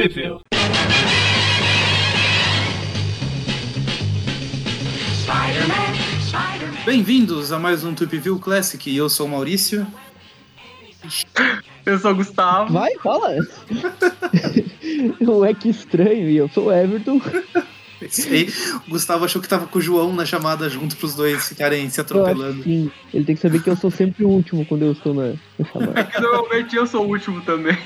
Tip-View. Bem-vindos a mais um Thwip View Classic, eu sou o Maurício. Eu sou o Gustavo. Vai, fala! Não é que estranho, e eu sou o Everton. Pensei. O Gustavo achou que tava com o João na chamada junto pros dois ficarem se atropelando. Sim, ele tem que saber que eu sou sempre o último quando eu estou na chamada. É que normalmente eu sou o último também.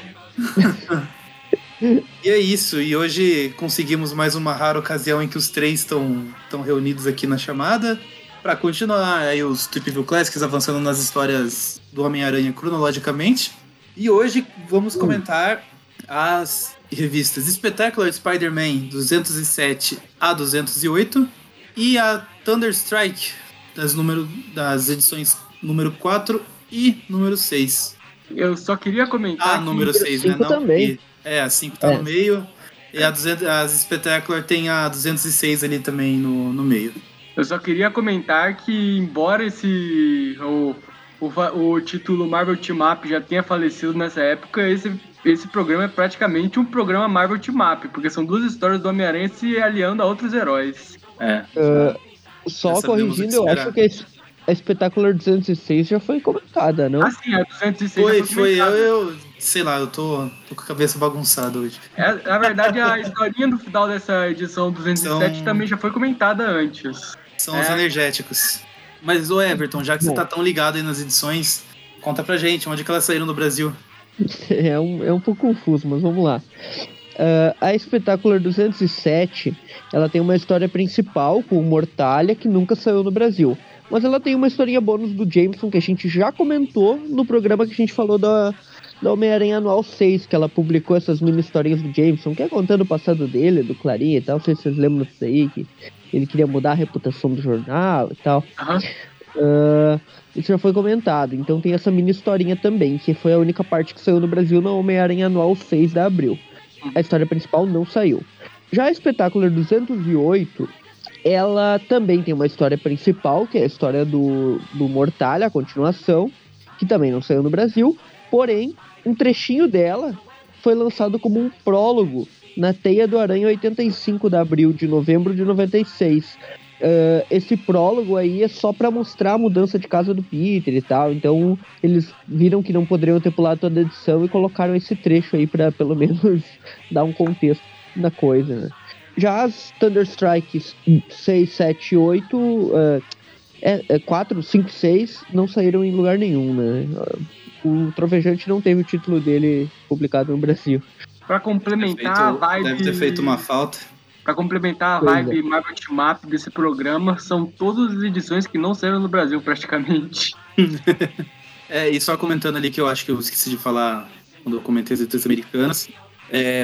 E é isso, e hoje conseguimos mais uma rara ocasião em que os três estão reunidos aqui na chamada para continuar aí os Thwip View Classics, avançando nas histórias do Homem-Aranha cronologicamente. E hoje vamos comentar as revistas Espetacular Spider-Man 207 a 208 e a Thunderstrike das edições número 4 e número 6. Eu só queria comentar. Ah, número 6, né? Não, também. A 5 tá no meio. E as Spectacular tem a 206 ali também no meio. Eu só queria comentar que, embora o título Marvel Team-Up já tenha falecido nessa época, esse programa é praticamente um programa Marvel Team-Up, porque são duas histórias do Homem-Aranha se aliando a outros heróis. Só corrigindo, eu acho que a Espetacular 206 já foi comentada, não? Ah, sim, a 206 foi comentada. Eu sei lá, eu tô com a cabeça bagunçada hoje. Na verdade, a historinha do final dessa edição 207 também já foi comentada antes. São os energéticos. Mas, ô Everton, já que você tá tão ligado aí nas edições, conta pra gente, onde que elas saíram do Brasil? É um pouco confuso, mas vamos lá. A Espetacular 207, ela tem uma história principal com o Mortalha, que nunca saiu no Brasil. Mas ela tem uma historinha bônus do Jameson, que a gente já comentou no programa que a gente falou da Homem-Aranha Anual 6, que ela publicou essas mini-historinhas do Jameson, que é contando o passado dele, do Clarim e tal. Não sei se vocês lembram disso aí, que ele queria mudar a reputação do jornal e tal. Isso já foi comentado. Então tem essa mini-historinha também, que foi a única parte que saiu no Brasil na Homem-Aranha Anual 6 da Abril. A história principal não saiu. Já a Espetacular 208... ela também tem uma história principal, que é a história do Mortalha, a continuação, que também não saiu no Brasil. Porém, um trechinho dela foi lançado como um prólogo na Teia do Aranha 85 de abril, de novembro de 96. Esse prólogo aí é só para mostrar a mudança de casa do Peter e tal. Então, eles viram que não poderiam ter pulado toda a edição e colocaram esse trecho aí para, pelo menos, dar um contexto na coisa, né? Já as Thunderstrike 6, 7, 8, 4, 5, 6 não saíram em lugar nenhum, né? O Trovejante não teve o título dele publicado no Brasil. Pra complementar a vibe... Deve ter feito uma falta. Pra complementar a vibe Marvel Team-Up desse programa, são todas as edições que não saíram no Brasil, praticamente. E só comentando ali que eu acho que eu esqueci de falar quando eu comentei as edições americanas...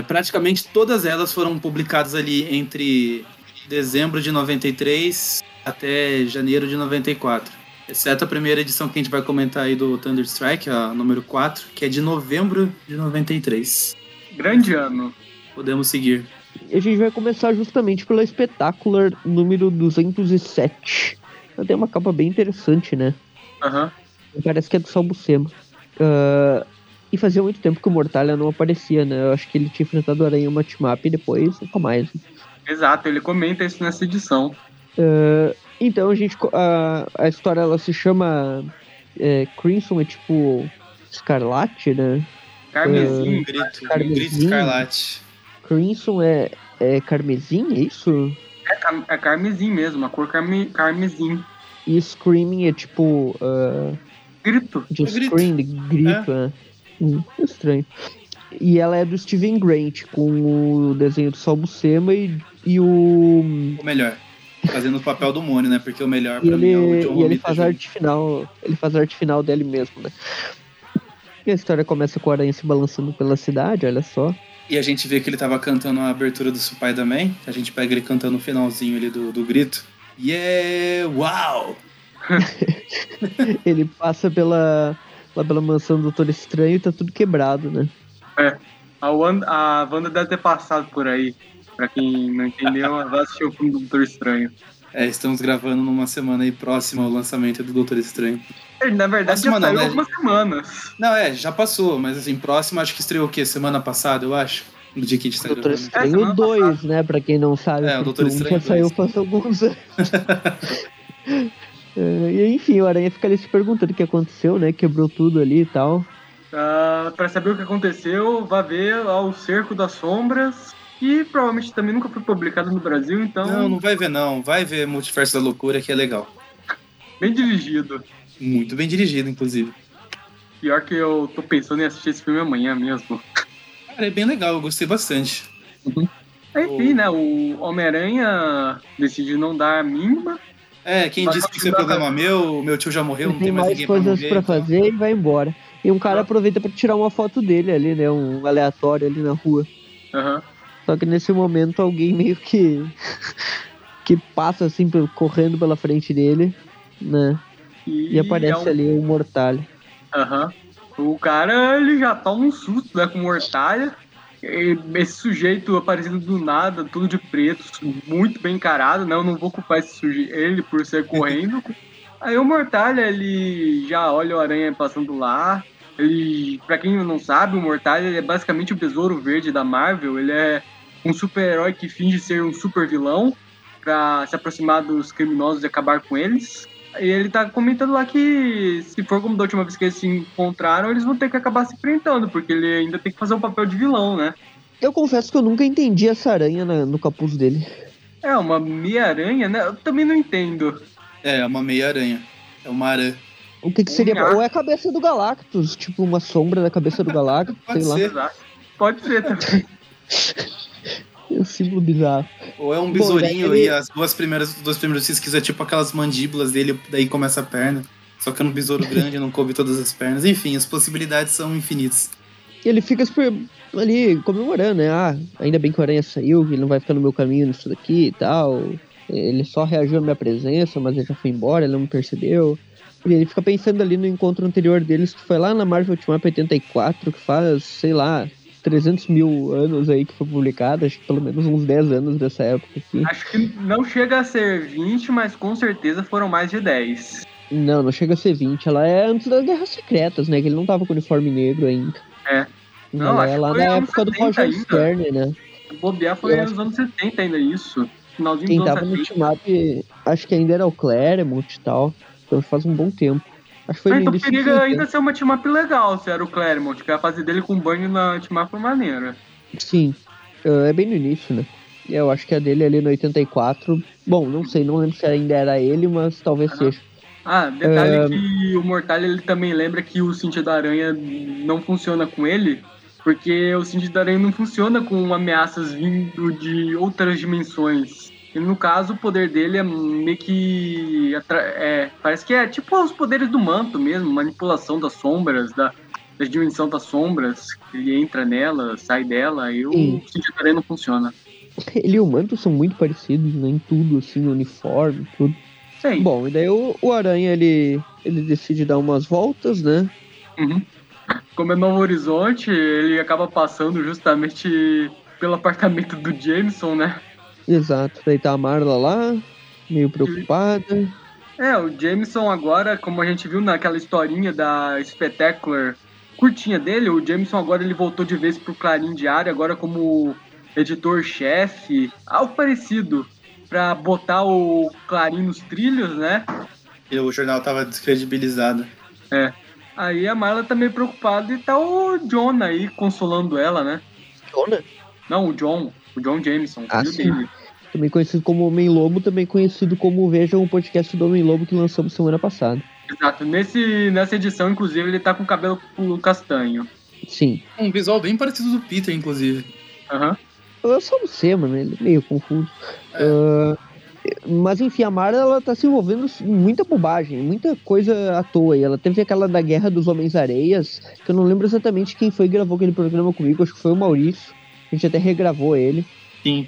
praticamente todas elas foram publicadas ali entre dezembro de 93 até janeiro de 94. Exceto a primeira edição que a gente vai comentar aí do Thunderstrike, a número 4, que é de novembro de 93. Grande ano. Podemos seguir. A gente vai começar justamente pela Espetacular número 207. Ela tem uma capa bem interessante, né? Parece que é do Sal Buscema. E fazia muito tempo que o Mortalha não aparecia, né? Eu acho que ele tinha enfrentado o Aranha uma team-up e depois nunca mais. Exato, ele comenta isso nessa edição. Então a história ela se chama Crimson, é tipo escarlate, né? Carmesim, grito escarlate. Crimson é carmesim, é isso? É carmesim mesmo, a cor carmesim. E Screaming é tipo... grito. Grito, né? Estranho. E ela é do Steven Grant, com o desenho do Sal Buscema e o... O melhor. Fazendo o papel do Mônio, né? Porque o melhor pra mim é o John Romita. E ele faz a arte final. Ele faz a arte final dele mesmo, né? E a história começa com o Aranha se balançando pela cidade, olha só. E a gente vê que ele tava cantando a abertura do Spider-Man. A gente pega ele cantando o finalzinho ali do grito. Yeah! Uau! Ele passa pela mansão do Doutor Estranho e tá tudo quebrado, né? A Wanda deve ter passado por aí. Pra quem não entendeu, vai assistir o filme do Doutor Estranho. Estamos gravando numa semana aí próxima ao lançamento do Doutor Estranho. Na verdade, próxima já saiu algumas semanas. Não, já passou, mas assim, próxima acho que estreou o quê? Semana passada, eu acho? no dia que a gente saiu. Doutor Estranho 2, né? Pra quem não sabe, o Doutor Estranho já saiu faz alguns anos. E enfim, o Aranha fica ali se perguntando o que aconteceu, né? Quebrou tudo ali e tal. Pra saber o que aconteceu, vá ver lá o Cerco das Sombras. E provavelmente também nunca foi publicado no Brasil, então... Não vai ver não. Vai ver Multiverso da Loucura, que é legal. Bem dirigido. Muito bem dirigido, inclusive. Pior que eu tô pensando em assistir esse filme amanhã mesmo. Cara, é bem legal, eu gostei bastante. Uhum. Enfim, né, o Homem-Aranha decide não dar a mínima. É, quem disse que isso é problema meu tio já morreu, não tem mais ninguém pra morrer. Tem mais coisas pra fazer e vai embora. E um cara aproveita pra tirar uma foto dele ali, né, um aleatório ali na rua. Aham. Só que nesse momento alguém meio que passa assim, correndo pela frente dele, né? E aparece ali o Mortalha. Aham. Uhum. O cara, ele já tá um susto, né, com o Mortalha. Esse sujeito aparecendo do nada, tudo de preto, muito bem encarado, né? Eu não vou culpar esse sujeito, ele por ser correndo. Aí o Mortalha, ele já olha o Aranha passando lá. Ele, pra quem não sabe, o Mortalha, ele é basicamente o Besouro Verde da Marvel. Ele é um super-herói que finge ser um super-vilão pra se aproximar dos criminosos e acabar com eles. E ele tá comentando lá que, se for como da última vez que eles se encontraram, eles vão ter que acabar se enfrentando, porque ele ainda tem que fazer um papel de vilão, né? Eu confesso que eu nunca entendi essa aranha no capuz dele. É, uma meia-aranha, né? Eu também não entendo. É uma meia-aranha. É uma aranha. O que seria? Ou é a cabeça do Galactus, tipo uma sombra da cabeça do Galactus, sei ser. Lá. Pode ser também. É um símbolo bizarro. Ou é um besourinho, e as duas primeiras cisques é tipo aquelas mandíbulas dele, daí começa a perna. Só que é um besouro grande, não coube todas as pernas. Enfim, as possibilidades são infinitas. E ele fica ali comemorando, né? Ah, ainda bem que o Aranha saiu, que ele não vai ficar no meu caminho nisso daqui e tal. Ele só reagiu à minha presença, mas ele já foi embora, ele não me percebeu. E ele fica pensando ali no encontro anterior deles, que foi lá na Marvel Team-Up 84, que faz, sei lá, 300 mil anos aí que foi publicado, acho que pelo menos uns 10 anos dessa época aqui. Acho que não chega a ser 20, mas com certeza foram mais de 10. Não chega a ser 20, ela é antes das Guerras Secretas, né, que ele não tava com uniforme negro ainda. É. Não, acho lá que foi na época do Roger Stern, né. O bobear foi nos anos 70 ainda, isso. Finalzinho dos anos 70. Quem tava no Team-Up, acho que ainda era o Claremont e tal. Então faz um bom tempo. Acho que foi então periga ainda ser uma team-up legal, se era o Claremont, que a fase dele com o Bunny na team-up foi maneira. Sim, é bem no início, né? Eu acho que a dele ali no 84... Bom, não sei, não lembro se ainda era ele, mas talvez seja. Detalhe que o Mortalha, ele também lembra que o cinto da aranha não funciona com ele, porque o cinto da aranha não funciona com ameaças vindo de outras dimensões. E no caso, o poder dele é meio que... parece que é tipo os poderes do manto mesmo, manipulação das sombras, da dimensão das sombras. Ele entra nela, sai dela, e o Sindicato não funciona. Ele e o manto são muito parecidos, né, em tudo, assim, uniforme, tudo. Sim. Bom, e daí o Aranha, ele decide dar umas voltas, né? Uhum. Como é Novo Horizonte, ele acaba passando justamente pelo apartamento do Jameson, né? Exato, daí tá a Marla lá, meio preocupada. É, o Jameson agora, como a gente viu naquela historinha da Espetacular curtinha dele, o Jameson agora ele voltou de vez pro Clarim Diário, agora como editor-chefe, algo parecido, pra botar o Clarim nos trilhos, né? E o jornal tava descredibilizado. É, aí a Marla tá meio preocupada e tá o John aí consolando ela, né? John? Não, o John. O John Jameson, filho dele. Também conhecido como Homem-Lobo, também conhecido como, vejam, o podcast do Homem-Lobo que lançamos semana passada. Exato, nessa edição, inclusive, ele tá com o cabelo castanho. Sim. Um visual bem parecido do Peter, inclusive. Aham. Uhum. Eu só não sei, mano, ele é meio confuso. É. Mas, enfim, a Mara, ela tá se envolvendo em muita bobagem, muita coisa à toa. E ela teve aquela da Guerra dos Homens-Areias, que eu não lembro exatamente quem foi que gravou aquele programa comigo, acho que foi o Maurício. A gente até regravou ele. Sim.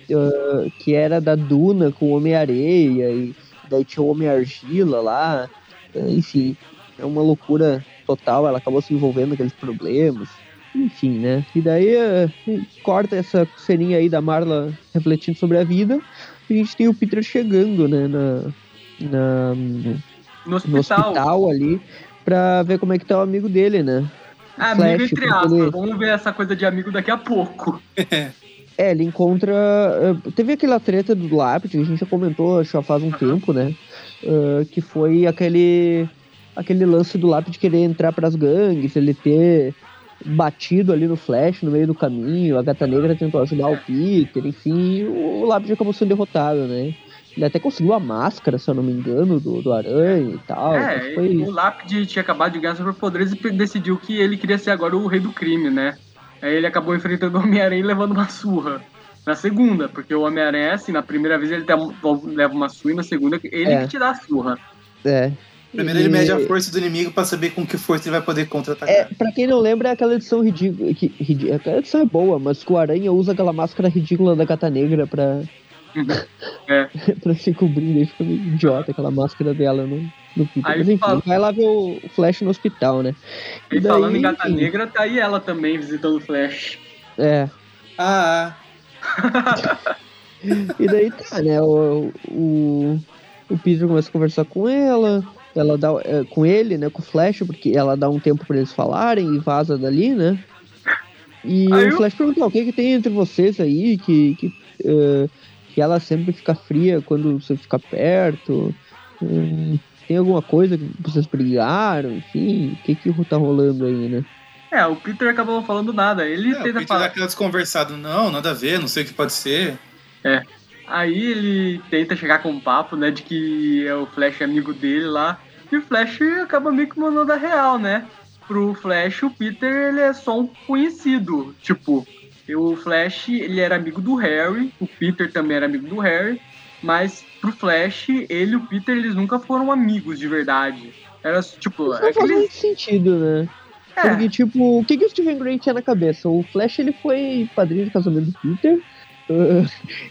Que era da Duna com o Homem-Areia. E daí tinha o Homem-Argila lá. Enfim, é uma loucura total. Ela acabou se envolvendo naqueles problemas. Enfim, né? E daí corta essa ceninha aí da Marla refletindo sobre a vida. E a gente tem o Peter chegando, né? No hospital ali. Pra ver como é que tá o amigo dele, né? Amigo Flash, entre aspas, vamos ver essa coisa de amigo daqui a pouco. É, ele encontra... Teve aquela treta do Lápide, a gente já comentou, acho que faz um tempo, né? Que foi aquele lance do Lápide querer entrar pras gangues, ele ter batido ali no Flash, no meio do caminho, a Gata Negra tentou ajudar o Peter, enfim, o Lápide acabou sendo derrotado, né? Ele até conseguiu a máscara, se eu não me engano, do Aranha e tal. É, foi... o Lápide tinha acabado de ganhar superpoderes e decidiu que ele queria ser agora o rei do crime, né? Aí ele acabou enfrentando o Homem-Aranha e levando uma surra. Na segunda, porque o Homem-Aranha é assim, na primeira vez ele leva uma surra e na segunda ele que te dá a surra. É. Primeiro ele mede a força do inimigo pra saber com que força ele vai poder contra-atacar. É, pra quem não lembra, é aquela edição ridícula. Aquela edição é boa, mas que o Aranha usa aquela máscara ridícula da Gata Negra pra... É. Pra se cobrir, ele fica meio idiota aquela máscara dela no Peter. Mas enfim, fala... vai lá ver o Flash no hospital, né? E daí, falando em Gata Negra, tá aí ela também visitando o Flash. É. E daí tá, né? O Peter começa a conversar com ela. Ela dá com ele, né? Com o Flash, porque ela dá um tempo pra eles falarem e vaza dali, né? E aí o Flash pergunta, o que tem entre vocês aí que ela sempre fica fria quando você fica perto, tem alguma coisa que vocês brigaram, enfim, o que tá rolando aí, né? É, o Peter acabou falando nada, ele tenta falar... O Peter dá aquela desconversada, não, nada a ver, não sei o que pode ser. É, aí ele tenta chegar com um papo, né, de que é o Flash amigo dele lá, e o Flash acaba meio que mandando a real, né? Pro Flash, o Peter, ele é só um conhecido, tipo... O Flash, ele era amigo do Harry, o Peter também era amigo do Harry, mas pro Flash, ele e o Peter, eles nunca foram amigos de verdade. Era, tipo... Não faz muito sentido, né? É. Porque, tipo, o que o Steven Grant tinha na cabeça? O Flash, ele foi padrinho de casamento do Peter,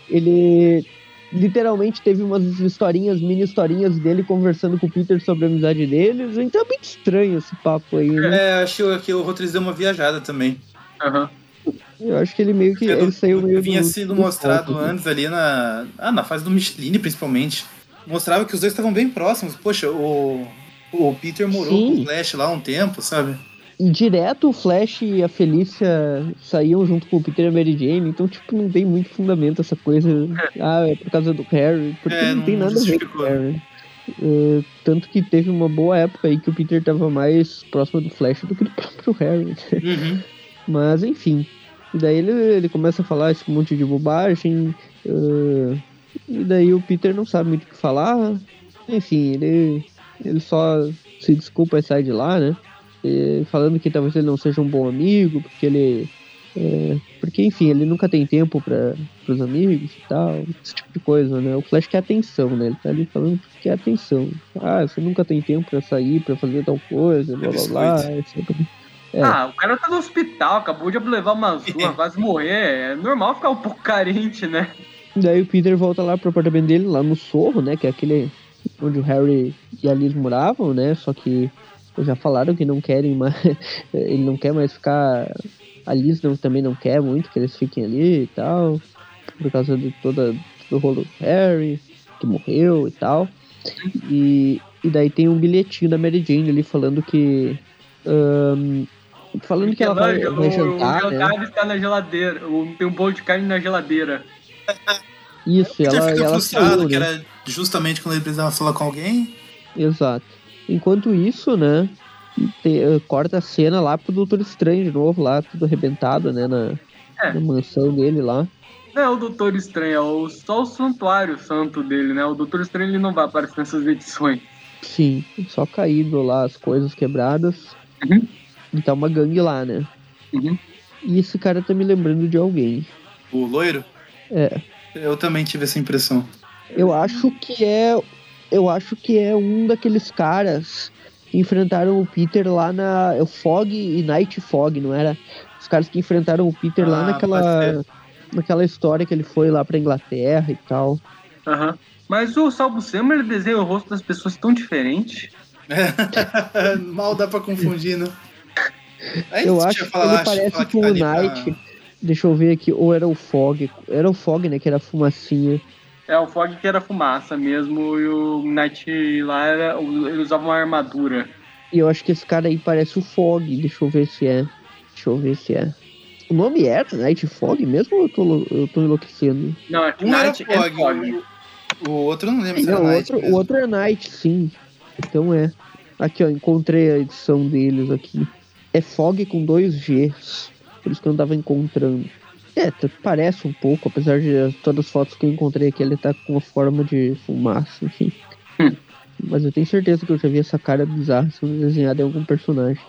ele literalmente teve umas historinhas, mini historinhas dele conversando com o Peter sobre a amizade deles, então é muito estranho esse papo aí, né? É, acho que o Rotriz deu uma viajada também. Aham. Uhum. Eu acho que ele meio que... Ele saiu meio vinha sido mostrado antes ali na fase do Michelin, principalmente. Mostrava que os dois estavam bem próximos. Poxa, o Peter morou com o Flash lá há um tempo, sabe? E direto o Flash e a Felícia saíam junto com o Peter e a Mary Jane. Então, tipo, não tem muito fundamento essa coisa. Ah, é por causa do Harry. Porque não tem nada a ver com o Harry. Tanto que teve uma boa época aí que o Peter tava mais próximo do Flash do que do próprio Harry. Uhum. Mas, enfim... E daí ele começa a falar esse monte de bobagem, e daí o Peter não sabe muito o que falar, enfim, ele só se desculpa e sai de lá, né, falando que talvez ele não seja um bom amigo, porque ele nunca tem tempo para os amigos e tal, esse tipo de coisa, né, o Flash quer atenção, né, ele tá ali falando que quer atenção, você nunca tem tempo para sair, para fazer tal coisa, blá blá blá, etc. É. O cara tá no hospital, acabou de levar uma surra, quase morrer, é normal ficar um pouco carente, né? Daí o Peter volta lá pro apartamento dele, lá no Sorro, né, que é aquele onde o Harry e a Liz moravam, né, só que já falaram que não querem mais, ele não quer mais ficar, a Liz também não quer muito que eles fiquem ali e tal, por causa de todo o rolo do Harry, que morreu e tal, e daí tem um bilhetinho da Mary Jane ali falando que... falando que ela vai jantar, o jantar, né? Está na geladeira, tem um bolo de carne na geladeira. Isso, ela saiu, que né? Era justamente quando ele precisava falar com alguém. Exato. Enquanto isso, né, corta a cena lá pro Doutor Estranho de novo, lá tudo arrebentado, né, na mansão dele lá. Não é o Doutor Estranho, só o santuário santo dele, né? O Doutor Estranho ele não vai aparecer nessas edições. Sim, só caído lá, as coisas quebradas. Uhum. E tá uma gangue lá, né? Uhum. E esse cara tá me lembrando de alguém. O loiro? É. Eu também tive essa impressão. Eu acho que é um daqueles caras que enfrentaram o Peter lá na... É o Fogg e Knight Fogg, não era? Os caras que enfrentaram o Peter lá naquela história que ele foi lá pra Inglaterra e tal. Aham. Uhum. Mas o Sal Buscema, ele desenha o rosto das pessoas tão diferente. Mal dá pra confundir, né? Eu acho que ele parece com o Knight. Pra... Deixa eu ver aqui. Ou era o Fogg. Era o Fogg, né? Que era fumacinha. É, o Fogg que era fumaça mesmo. E o Knight lá, ele usava uma armadura. E eu acho que esse cara aí parece o Fogg. Deixa eu ver se é. O nome é Knight Fogg mesmo ou eu tô enlouquecendo? Não, é Knight Fogg. Fogg. O outro eu não lembro se era Knight. O outro é Knight, sim. Então é. Aqui, ó, encontrei a edição deles aqui. É Fogg com 2 Gs. Por isso que eu andava encontrando. É, parece um pouco, apesar de todas as fotos que eu encontrei aqui, ele tá com uma forma de fumaça, enfim. Mas eu tenho certeza que eu já vi essa cara bizarra sendo desenhada em algum personagem.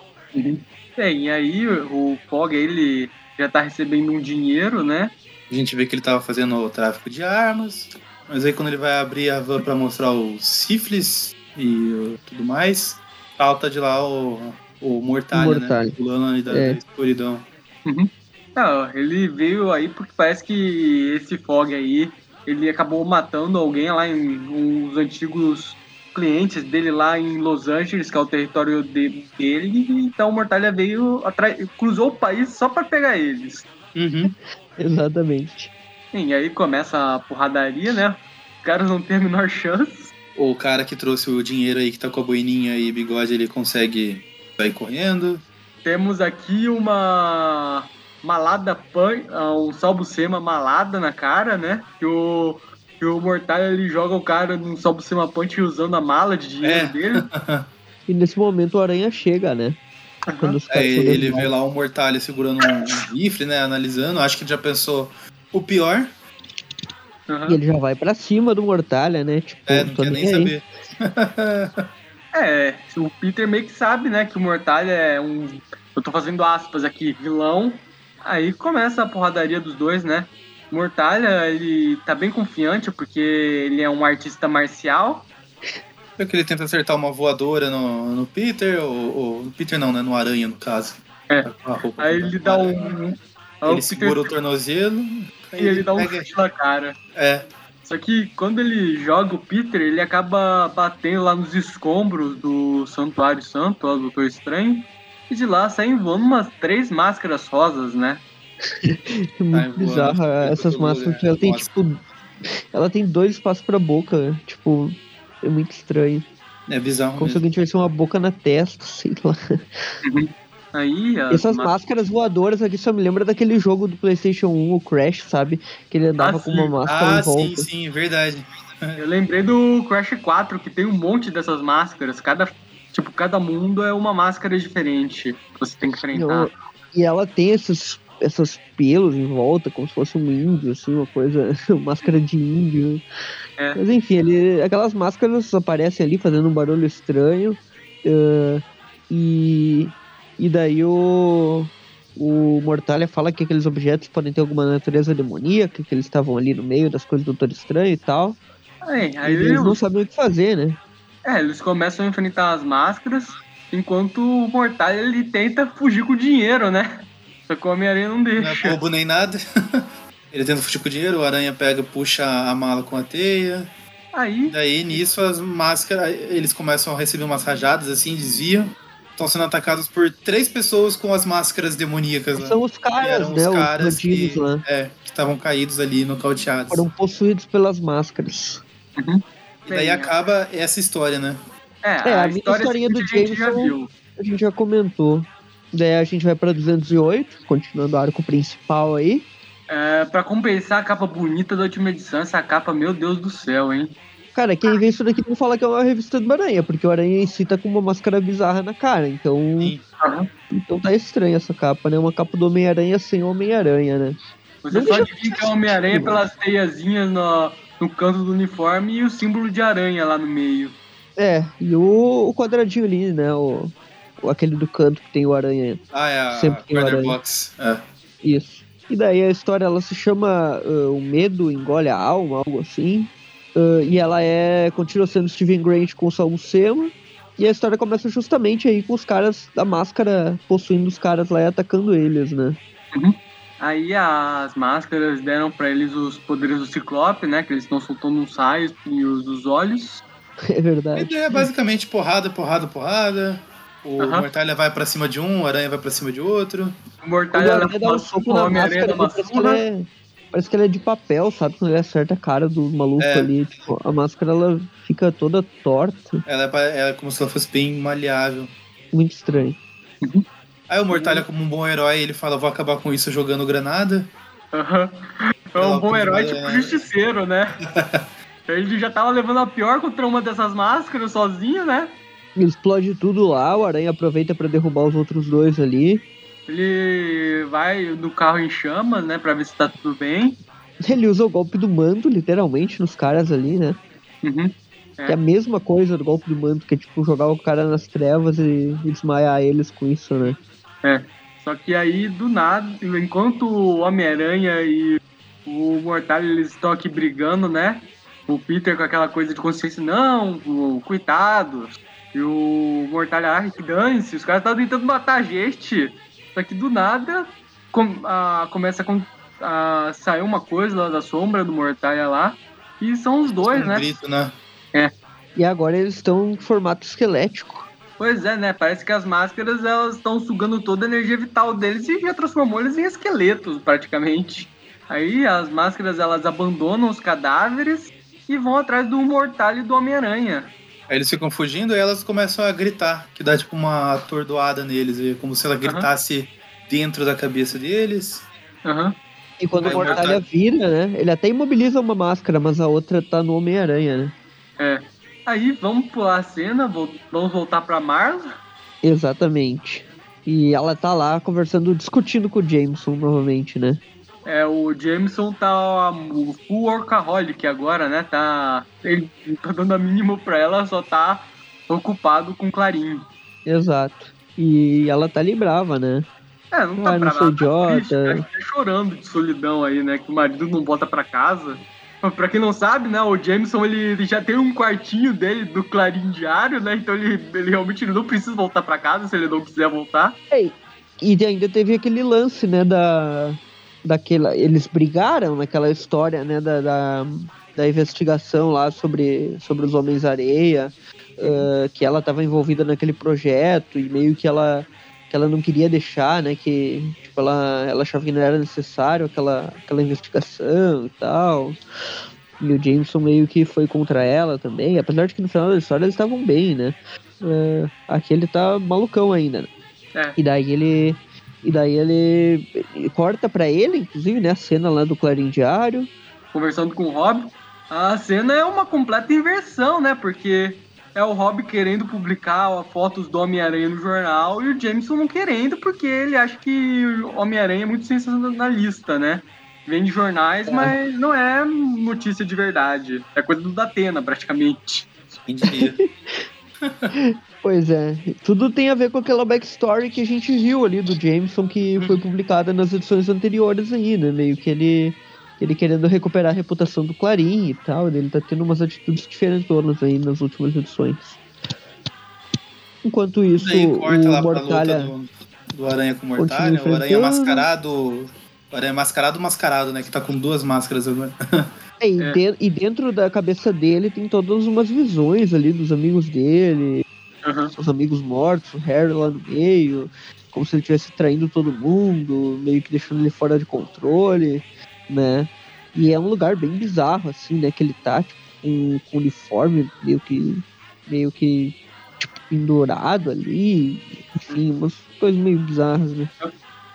E aí o Fogg, ele já tá recebendo um dinheiro, né? A gente vê que ele tava fazendo o tráfico de armas, mas aí quando ele vai abrir a van pra mostrar o sífilis e tudo mais, falta de lá o Mortalha, né? Pulando ali da escuridão. Não, ele veio aí porque parece que esse Fogg aí, ele acabou matando alguém lá, uns antigos clientes dele lá em Los Angeles, que é o território dele, então o Mortalha veio, cruzou o país só pra pegar eles. Exatamente. E aí começa a porradaria, né? Os caras não têm a menor chance. O cara que trouxe o dinheiro aí, que tá com a boininha e bigode, ele consegue sair correndo. Temos aqui uma... malada pan, um Sal Buscema malada na cara, né? Que o Mortalha, ele joga o cara num Sal Buscema punch usando a mala de dinheiro dele. E nesse momento o Aranha chega, né? Quando os caras ele vê lá o Mortalha segurando um rifle, né? Analisando, acho que ele já pensou o pior. E ele já vai pra cima do Mortalha, né? Tipo, não quer nem saber. O Peter meio que sabe, né? Que o Mortalha é um... eu tô fazendo aspas aqui, vilão. Aí começa a porradaria dos dois, né? Mortalha, ele tá bem confiante, porque ele é um artista marcial. É que ele tenta acertar uma voadora no Peter, ou... no Peter não, né? No Aranha, no caso. Aí ele dá um... ele segura o tornozelo... e ele dá um chute na cara. Só que quando ele joga o Peter, ele acaba batendo lá nos escombros do Santuário Santo, ó, do Doutor Estranho. E de lá saem voando umas 3 máscaras rosas, né? É muito bizarro essas máscaras, que ela tem, tipo... ela tem 2 espaços pra boca, né? Tipo, é muito estranho. É bizarro como mesmo. Se alguém tivesse uma boca na testa, sei lá. Aí, essas máscaras voadoras aqui só me lembra daquele jogo do PlayStation 1, o Crash, sabe? Que ele andava com uma máscara em volta. Sim, verdade. Eu lembrei do Crash 4, que tem um monte dessas máscaras, cada mundo é uma máscara diferente que você tem que enfrentar. E ela tem essas pelos em volta, como se fosse um índio, assim, uma coisa, máscara de índio. Mas enfim, aquelas máscaras aparecem ali fazendo um barulho estranho. E daí o Mortalha fala que aqueles objetos podem ter alguma natureza demoníaca, que eles estavam ali no meio das coisas do Doutor Estranho e tal. Aí eles não sabem o que fazer, né? Eles começam a enfrentar as máscaras, enquanto o Mortalha, ele tenta fugir com o dinheiro, né? Só que o Homem-Aranha não deixa. Não é bobo nem nada. Ele tenta fugir com o dinheiro, o Aranha pega, puxa a mala com a teia. Daí, nisso, as máscaras, eles começam a receber umas rajadas, assim, desviam. Estão sendo atacados por 3 pessoas com as máscaras demoníacas. São os caras, né? Os caras bandidos, né? Que estavam caídos ali, nocauteados. Foram possuídos pelas máscaras. E daí acaba essa história, né? A historinha do Jameson a gente já comentou. Daí a gente vai pra 208, continuando o arco principal aí. Pra compensar a capa bonita da última edição, essa capa, meu Deus do céu, hein? Cara, quem vê isso daqui não fala que é uma revista do Aranha, porque o Aranha em si tá com uma máscara bizarra na cara, então... Então tá estranha essa capa, né? Uma capa do Homem-Aranha sem Homem-Aranha, né? Você não só adivinha que é o Homem-Aranha pelas teiazinhas no canto do uniforme e o símbolo de aranha lá no meio. E o quadradinho ali, né? Aquele do canto que tem o aranha. Sempre tem o aranha. Box. Isso. E daí a história, ela se chama O Medo Engole a Alma, algo assim. E ela continua sendo Steven Grant com o Sal Buscema. E a história começa justamente aí com os caras da máscara possuindo os caras lá e atacando eles, né? Aí as máscaras deram pra eles os poderes do Ciclope, né? Que eles estão soltando uns saios e os dos olhos. É verdade. E é basicamente porrada, porrada, porrada. O Mortalha vai pra cima de um, o Aranha vai pra cima de outro. O Mortalha dá um soco na máscara, parece que ela é de papel, sabe? Quando ele acerta a cara do maluco ali, tipo, a máscara, ela fica toda torta. Ela é como se ela fosse bem maleável. Muito estranho. Aí o Mortalha, como um bom herói, ele fala, vou acabar com isso jogando granada. Aham. Uhum. É um bom herói, tipo justiceiro, né? Ele já tava levando a pior contra uma dessas máscaras sozinho, né? Ele explode tudo lá, o Aranha aproveita pra derrubar os outros dois ali. Ele vai no carro em chamas, né, pra ver se tá tudo bem. Ele usa o golpe do manto, literalmente, nos caras ali, né? Uhum. É. Que é a mesma coisa do golpe do manto, que é tipo jogar o cara nas trevas e desmaiar eles com isso, né? É, só que aí, do nada, enquanto o Homem-Aranha e o Mortalha, eles estão aqui brigando, né? O Peter com aquela coisa de consciência, não, coitado. E o Mortalha, que dane-se, os caras estavam tentando matar a gente. Só que do nada, começa a sair uma coisa lá da sombra do Mortalha lá. E são os dois, né? Grito, né? É. E agora eles estão em formato esquelético. Pois é, né? Parece que as máscaras, elas estão sugando toda a energia vital deles e já transformou eles em esqueletos, praticamente. Aí as máscaras, elas abandonam os cadáveres e vão atrás do Mortalha e do Homem-Aranha. Aí eles ficam fugindo e elas começam a gritar, que dá tipo uma atordoada neles, como se ela gritasse dentro da cabeça deles. Uhum. E quando o Mortalha vira, né? Ele até imobiliza uma máscara, mas a outra tá no Homem-Aranha, né? É. Aí vamos pular a cena, vamos voltar pra Marla. Exatamente. E ela tá lá conversando, discutindo com o Jameson, provavelmente, né? É, o Jameson tá full workaholic agora, né? Ele tá dando a mínima pra ela, só tá ocupado com Clarim. Exato. E ela tá ali brava, né? É, não tá brava, não sou idiota. Tá chorando de solidão aí, né? Que o marido não bota pra casa. Pra quem não sabe, né, o Jameson, ele já tem um quartinho dele do Clarim Diário, né, então ele realmente não precisa voltar pra casa se ele não quiser voltar. E ainda teve aquele lance, né, daquela... Eles brigaram naquela história, né, da investigação lá sobre os Homens-Areia, que ela tava envolvida naquele projeto e meio que ela não queria deixar, né, que tipo, ela achava que não era necessário aquela investigação e tal, e o Jameson meio que foi contra ela também, apesar de que no final da história eles estavam bem, né, aqui ele tá malucão ainda, né? É. E daí ele corta pra ele, inclusive, né, a cena lá do Clarim Diário. Conversando com o Rob, a cena é uma completa inversão, né, porque... É o Rob querendo publicar fotos do Homem-Aranha no jornal e o Jameson não querendo, porque ele acha que o Homem-Aranha é muito sensacionalista, né? Vende jornais, mas não é notícia de verdade. É coisa do Datena, praticamente. Quem diria? Pois é. Tudo tem a ver com aquela backstory que a gente viu ali do Jameson, que foi publicada nas edições anteriores aí, né? Meio que ele querendo recuperar a reputação do Clarim e tal, ele tá tendo umas atitudes diferentonas aí nas últimas edições. Enquanto isso, daí, o Mortalha... do Aranha com o Mortalha, o Aranha mascarado... O Aranha mascarado, né, que tá com duas máscaras agora. E dentro da cabeça dele tem todas umas visões ali dos amigos dele, os amigos mortos, o Harry lá no meio, como se ele estivesse traindo todo mundo, meio que deixando ele fora de controle... Né? E é um lugar bem bizarro, assim, né? Que ele tá tipo, com uniforme meio que tipo, pendurado ali, enfim, umas coisas meio bizarras, né?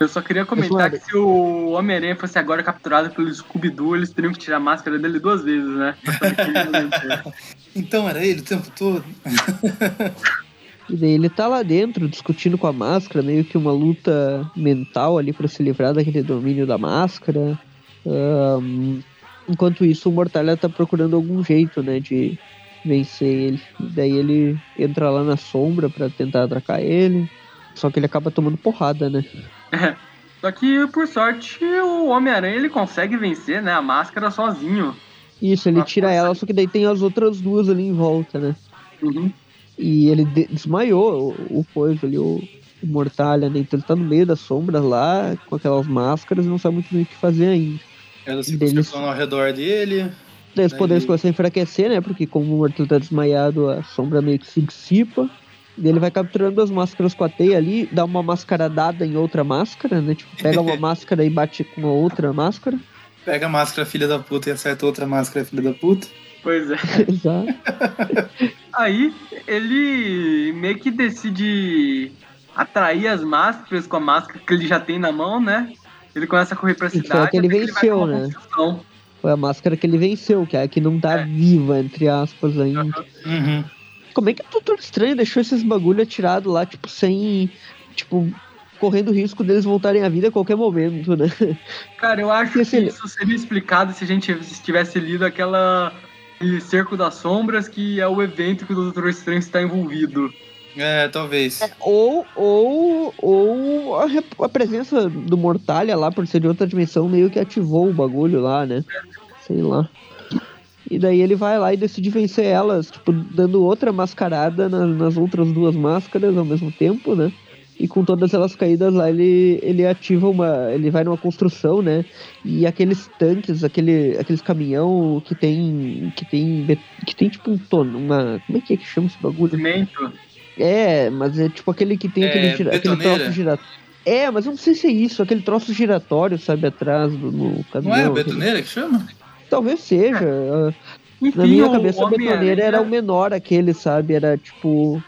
Eu só queria comentar que se o Homem-Aranha fosse agora capturado pelo Scooby-Doo, eles teriam que tirar a máscara dele duas vezes, né? Então era ele o tempo todo. E daí ele tá lá dentro discutindo com a máscara, meio que uma luta mental ali pra se livrar daquele domínio da máscara. Enquanto isso, o Mortalha tá procurando algum jeito, né, de vencer ele. Daí ele entra lá na sombra pra tentar atracar ele, só que ele acaba tomando porrada, né? É. Só que, por sorte, o Homem-Aranha, ele consegue vencer, né, a máscara sozinho. Isso, ele tira ela, só que daí tem as outras duas ali em volta, né? Uhum. E ele desmaiou o coisa ali, o Mortalha, né? Então ele tá no meio da sombra lá, com aquelas máscaras, e não sabe muito bem o que fazer ainda. Elas se concentram ao redor dele. Os poderes começam a enfraquecer, né? Porque como o Mortalha tá desmaiado, a sombra meio que se dissipa. E ele vai capturando as máscaras com a teia ali, dá uma mascaradada em outra máscara, né? Tipo, pega uma máscara e bate com a outra máscara. Pega a máscara, filha da puta, e acerta outra máscara, filha da puta. Pois é. Exato. Aí, ele meio que decide atrair as máscaras com a máscara que ele já tem na mão, né? Ele começa a correr pra cidade. Só que ele venceu, né? Construção. Foi a máscara que ele venceu, que é a que não tá viva, entre aspas, ainda. Uhum. Como é que o Doutor Estranho deixou esses bagulho atirado lá, tipo, sem... Tipo, correndo o risco deles voltarem à vida a qualquer momento, né? Cara, eu acho que isso seria explicado se a gente tivesse lido aquele Cerco das Sombras, que é o evento que o Doutor Estranho está envolvido. É, talvez. É, ou a presença do Mortalha lá, por ser de outra dimensão, meio que ativou o bagulho lá, né? Sei lá. E daí ele vai lá e decide vencer elas, tipo, dando outra mascarada nas outras duas máscaras ao mesmo tempo, né? E com todas elas caídas lá, ele ativa uma... Ele vai numa construção, né? E aqueles tanques, aqueles caminhão que tem tipo um tono, uma... Como é que chama esse bagulho? Cimento. É, mas é tipo aquele que tem aquele troço giratório. É, mas eu não sei se é isso. Aquele troço giratório, sabe, atrás do caminhão. Não é a betoneira que chama? Talvez seja. Enfim, na minha cabeça, a betoneira era o menor aquele, sabe? Era tipo...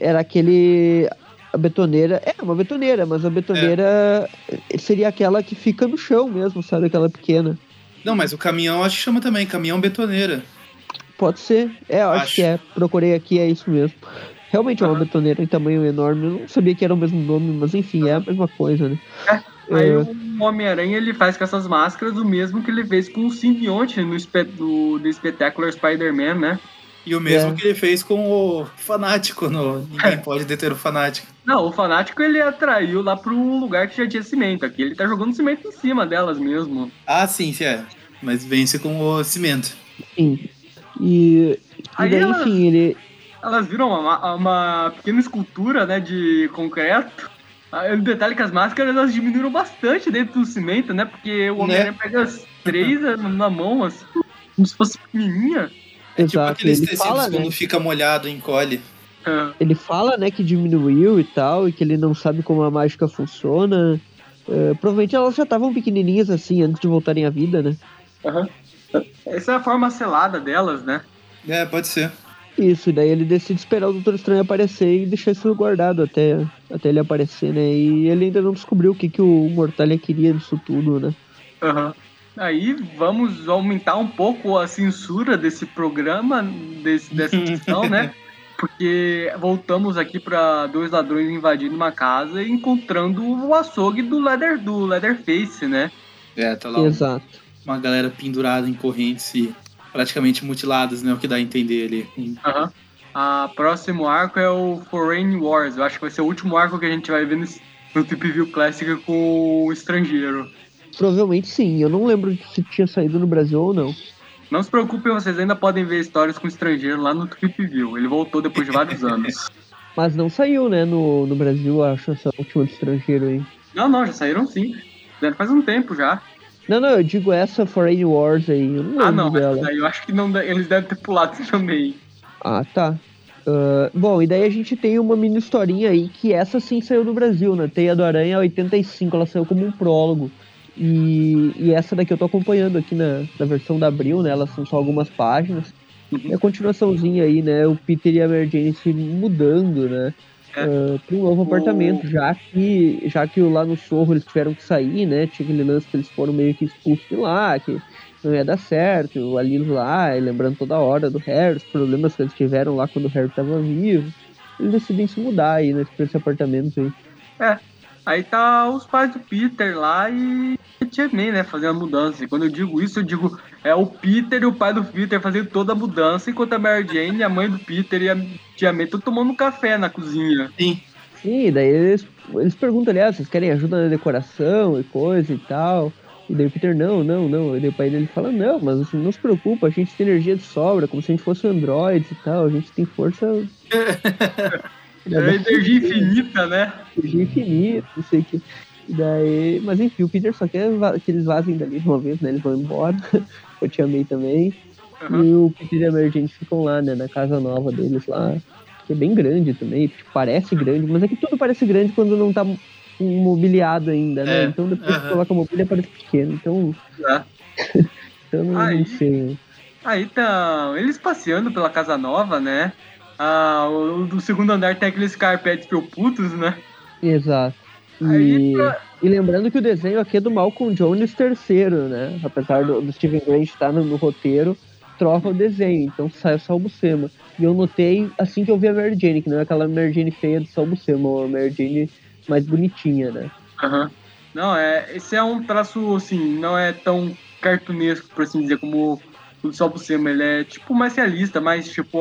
era aquele... A betoneira... É, uma betoneira, mas a betoneira seria aquela que fica no chão mesmo, sabe? Aquela pequena. Não, mas o caminhão acho que chama também, caminhão betoneira. Pode ser. É, acho que é. Procurei aqui, é isso mesmo. Realmente é uma betoneira em tamanho enorme. Eu não sabia que era o mesmo nome, mas enfim, é a mesma coisa, né? Aí o Homem-Aranha, ele faz com essas máscaras o mesmo que ele fez com o simbionte do Espetacular Spider-Man, né? E o mesmo que ele fez com o Fanático, ninguém pode deter o Fanático. Não, o Fanático ele atraiu lá pro lugar que já tinha cimento. Aqui ele tá jogando cimento em cima delas mesmo. Ah, sim, é. Mas vence com o cimento. Sim. E daí, elas, enfim, ele... Elas viram uma pequena escultura, né, de concreto. O detalhe que as máscaras, elas diminuíram bastante dentro do cimento, né? Porque o Homem-Aranha pega as três na mão, assim, como se fosse pequenininha. É. Exato. Tipo aqueles ele tecidos fala, quando fica molhado, encolhe. É. Ele fala, né, que diminuiu e tal, e que ele não sabe como a mágica funciona. Provavelmente elas já estavam pequenininhas assim, antes de voltarem à vida, né? Uhum. Essa é a forma selada delas, né? É, pode ser. Isso, e daí ele decide esperar o Doutor Estranho aparecer e deixar isso guardado até ele aparecer, né? E ele ainda não descobriu o que o Mortalha queria disso tudo, né? Aham. Uhum. Aí vamos aumentar um pouco a censura desse programa, dessa edição, né? Porque voltamos aqui para dois ladrões invadindo uma casa e encontrando o açougue do Leatherface, né? É, tá lá uma galera pendurada em correntes e praticamente mutiladas, né? O que dá a entender ali. Aham. Próximo arco é o Foreign Wars. Eu acho que vai ser o último arco que a gente vai ver no Thwip View Classics com o estrangeiro. Provavelmente sim, eu não lembro se tinha saído no Brasil ou não. Não se preocupem, vocês ainda podem ver histórias com estrangeiro lá no Thwip View. Ele voltou depois de vários anos. Mas não saiu, né, no Brasil, acho, essa última do estrangeiro aí. Não, já saíram sim. Faz um tempo já. Não, eu digo essa Foreign Wars aí. Eu não lembro dela. Mas eu acho que não, eles devem ter pulado também. Ah, tá. Bom, e daí a gente tem uma mini historinha aí, que essa sim saiu no Brasil, né? Teia do Aranha 85, ela saiu como um prólogo. E essa daqui eu tô acompanhando aqui na versão da Abril, né? Elas são só algumas páginas. Uhum. E a continuaçãozinha aí, né? O Peter e a Mary Jane se mudando, né? Pra um novo apartamento, já que lá no Sorro eles tiveram que sair, né? Tinha aquele lance que eles foram meio que expulsos de lá, que não ia dar certo. O Alilo lá, lembrando toda hora do Harry, os problemas que eles tiveram lá quando o Harry tava vivo. Eles decidem se mudar aí, né? Pra esse apartamento aí. Aí tá os pais do Peter lá e a Tia May, né, fazendo a mudança. E quando eu digo isso, eu digo o Peter e o pai do Peter fazendo toda a mudança, enquanto a Mary Jane, a mãe do Peter e a Tia May estão tomando café na cozinha. Sim, daí eles perguntam, aliás, vocês querem ajuda na decoração e coisa e tal? E daí o Peter, não. E daí o pai dele fala, não, mas assim, não se preocupa, a gente tem energia de sobra, como se a gente fosse um androide e tal, a gente tem força... É energia infinita, né? Energia infinita, não sei o que. Daí, mas enfim, o Peter só quer que eles vazem dali de uma vez, né? Eles vão embora. Eu te amei também. Uhum. E o Peter e a Mary Jane ficam lá, né? Na casa nova deles lá. Que é bem grande também. Tipo, parece grande, mas é que tudo parece grande quando não tá mobiliado ainda, né? Então depois que coloca a mobília parece pequeno. Então. Então não sei. Aí tá. Eles passeando pela casa nova, né? Ah, o do segundo andar tem aqueles carpetes felputos, né? Exato. E lembrando que o desenho aqui é do Malcolm Jones III, né? Apesar do Steven Grant estar no roteiro, troca o desenho, então sai o Sal Buscema. E eu notei, assim que eu vi a Mary Jane, que não é aquela Mary Jane feia do Sal Buscema, uma Mary Jane mais bonitinha, né? Aham. Uhum. Não, esse é um traço, assim, não é tão cartunesco, por assim dizer, como o do Sal Buscema. Ele é, tipo, mais realista, mais, tipo,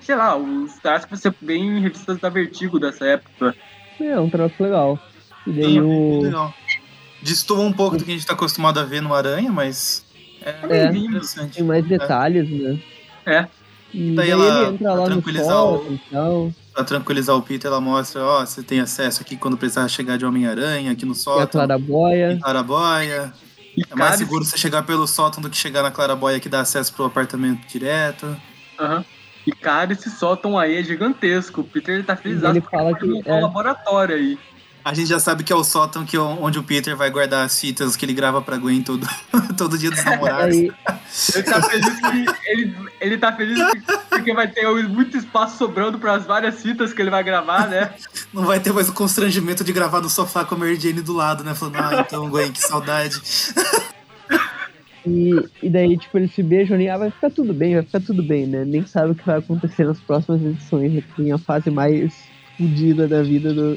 sei lá, os traços que você vê em revistas da Vertigo dessa época. É um traço legal. E daí legal. Destoa um pouco do que a gente tá acostumado a ver no Aranha, mas... É bem interessante. Tem mais detalhes, né? É. E daí ela entra lá no sol e tal. Pra tranquilizar o Peter, ela mostra, você tem acesso aqui quando precisar chegar de Homem-Aranha, aqui no sótão. E a Claraboia. É mais seguro você chegar pelo sótão do que chegar na Claraboia, que dá acesso pro apartamento direto. Uhum. E, cara, esse sótão aí é gigantesco. O Peter, ele tá frisado porque fala que é um laboratório aí. A gente já sabe que é o sótão onde o Peter vai guardar as fitas que ele grava pra Gwen todo dia dos namorados. Ele tá feliz porque vai ter muito espaço sobrando pras várias fitas que ele vai gravar, né? Não vai ter mais o constrangimento de gravar no sofá com a Mary Jane do lado, né? Falando, então, Gwen, que saudade. E daí, tipo, eles se beijam e vai ficar tudo bem, né? Nem sabe o que vai acontecer nas próximas edições, tem a fase mais... fudida da vida do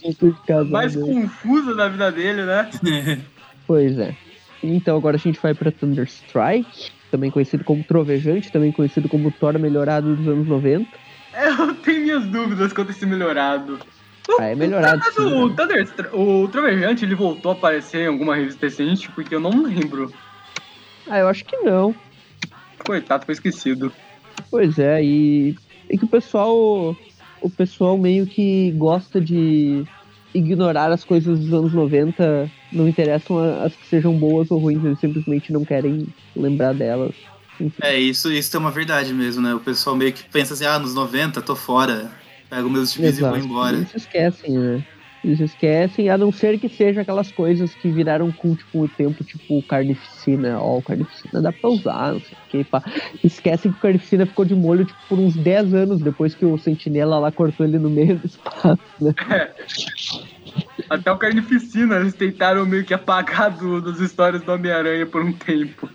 Peter de casa. Mais confusa da vida dele, né? Pois é. Então agora a gente vai pra Thunderstrike, também conhecido como Trovejante, também conhecido como Thor melhorado dos anos 90. Eu tenho minhas dúvidas quanto a esse melhorado. É melhorado. O Trovejante, ele voltou a aparecer em alguma revista recente? Porque eu não lembro. Eu acho que não. Coitado, foi esquecido. Pois é, e que o pessoal meio que gosta de ignorar as coisas dos anos 90, não interessam as que sejam boas ou ruins, eles simplesmente não querem lembrar delas. Enfim. Isso é uma verdade mesmo, né? O pessoal meio que pensa assim, nos 90, tô fora, pego meus times e vou embora. Eles esquecem, né? Eles esquecem, a não ser que seja aquelas coisas que viraram culto com o tempo, tipo Carnificina. O Carnificina dá pra usar, não sei o que. Pá. Esquecem que o Carnificina ficou de molho tipo, por uns 10 anos depois que o Sentinela lá cortou ele no meio do espaço, né? Até o Carnificina eles tentaram meio que apagar das histórias do Homem-Aranha por um tempo.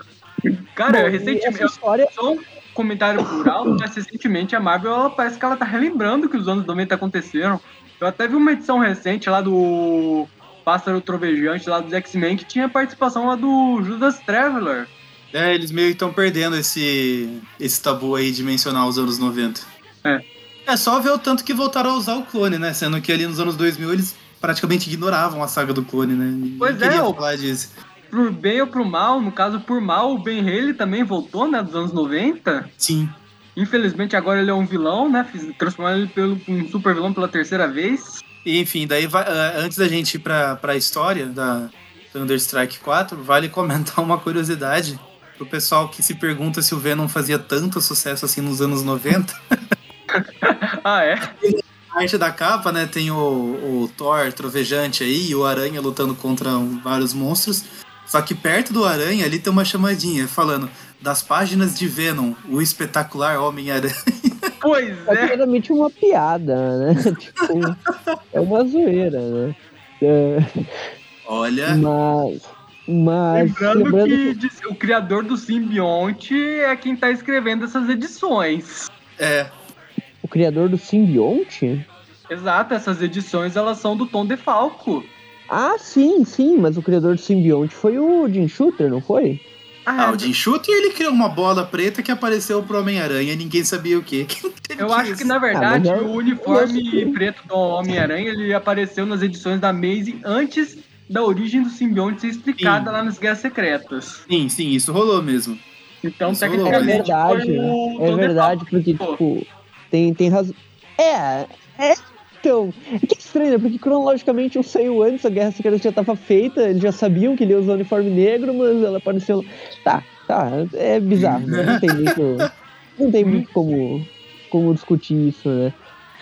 Cara, recentemente... Só um comentário plural, mas recentemente a Marvel parece que ela tá relembrando que os anos 90 aconteceram. Eu até vi uma edição recente lá do Pássaro Trovejante, lá dos X-Men, que tinha participação lá do Judas Traveler. Eles meio que estão perdendo esse tabu aí de mencionar os anos 90. É só ver o tanto que voltaram a usar o clone, né? Sendo que ali nos anos 2000 eles praticamente ignoravam a saga do clone, né? Ninguém queria falar disso. Por bem ou pro mal, no caso por mal, o Ben Reilly também voltou, né? Dos anos 90. Sim. Infelizmente agora ele é um vilão, né? Transformaram ele um super vilão pela terceira vez. E, enfim, daí antes da gente ir pra história da Thunderstrike 4, vale comentar uma curiosidade pro pessoal que se pergunta se o Venom fazia tanto sucesso assim nos anos 90. A arte da capa, né? Tem o Thor trovejante aí e o Aranha lutando contra vários monstros. Só que perto do Aranha ali tem uma chamadinha falando... Das páginas de Venom, o espetacular Homem-Aranha. Pois é. É claramente uma piada, né? Tipo, é uma zoeira, né? Olha... Mas lembrando que o criador do simbionte é quem tá escrevendo essas edições. O criador do simbionte? Exato, essas edições elas são do Tom DeFalco. Sim, mas o criador do simbionte foi o Jim Shooter, não foi? O Jim Shooter, ele criou uma bola preta que apareceu pro Homem-Aranha e ninguém sabia o quê. Eu acho que, na verdade, o uniforme preto do Homem-Aranha, ele apareceu nas edições da Amazing antes da origem do simbionte ser explicada lá nas Guerras Secretas. Sim, isso rolou mesmo. Então, isso tecnicamente... É verdade, porque, tipo, tem razão... Então, é que estranho, né? Porque cronologicamente eu saiu antes, a Guerra Secreta já estava feita, eles já sabiam que ele ia usar o uniforme negro, mas ela apareceu... Tá, é bizarro, né? Não tem muito como discutir isso, né?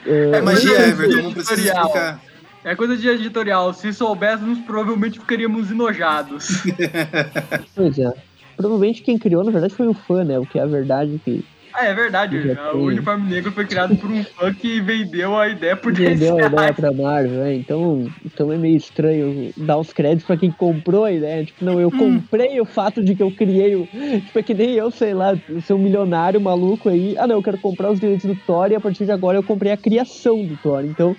É magia, Everton, não precisa explicar. É coisa de editorial, se soubéssemos, provavelmente ficaríamos enojados. Pois é, provavelmente quem criou, na verdade, foi um fã, né? O que é a verdade que... Ah, é verdade. O uniforme negro foi criado por um fã que vendeu a ideia por 10 reais. Vendeu a ideia pra Marvel, né? Então é meio estranho dar os créditos pra quem comprou a ideia. Tipo, não, eu comprei o fato de que eu criei o... Tipo, é que nem eu, sei lá, ser um milionário maluco aí. Ah, não, eu quero comprar os direitos do Thor e a partir de agora eu comprei a criação do Thor. Então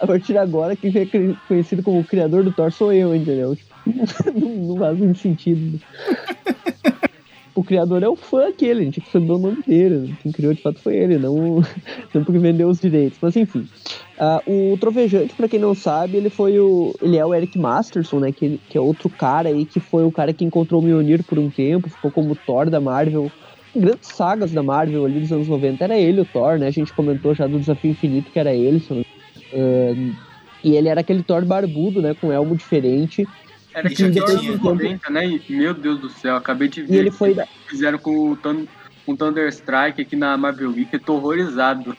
a partir de agora quem é conhecido como o criador do Thor sou eu, entendeu? Não faz muito sentido. O criador é o fã aquele, a gente tinha que saber o nome dele. Quem criou de fato foi ele, não porque vendeu os direitos. Mas enfim, o Trovejante, pra quem não sabe, ele é o Eric Masterson, né? Que é outro cara aí, que foi o cara que encontrou o Mjolnir por um tempo, ficou como Thor da Marvel. Grandes sagas da Marvel ali dos anos 90 era ele, o Thor, né? A gente comentou já do Desafio Infinito que era ele. E ele era aquele Thor barbudo, né? Com elmo diferente. Era que já tinha 90, né? E, meu Deus do céu, acabei de ver. E ele foi fizeram com o Thunderstrike aqui na Marvel Week, eu tô horrorizado.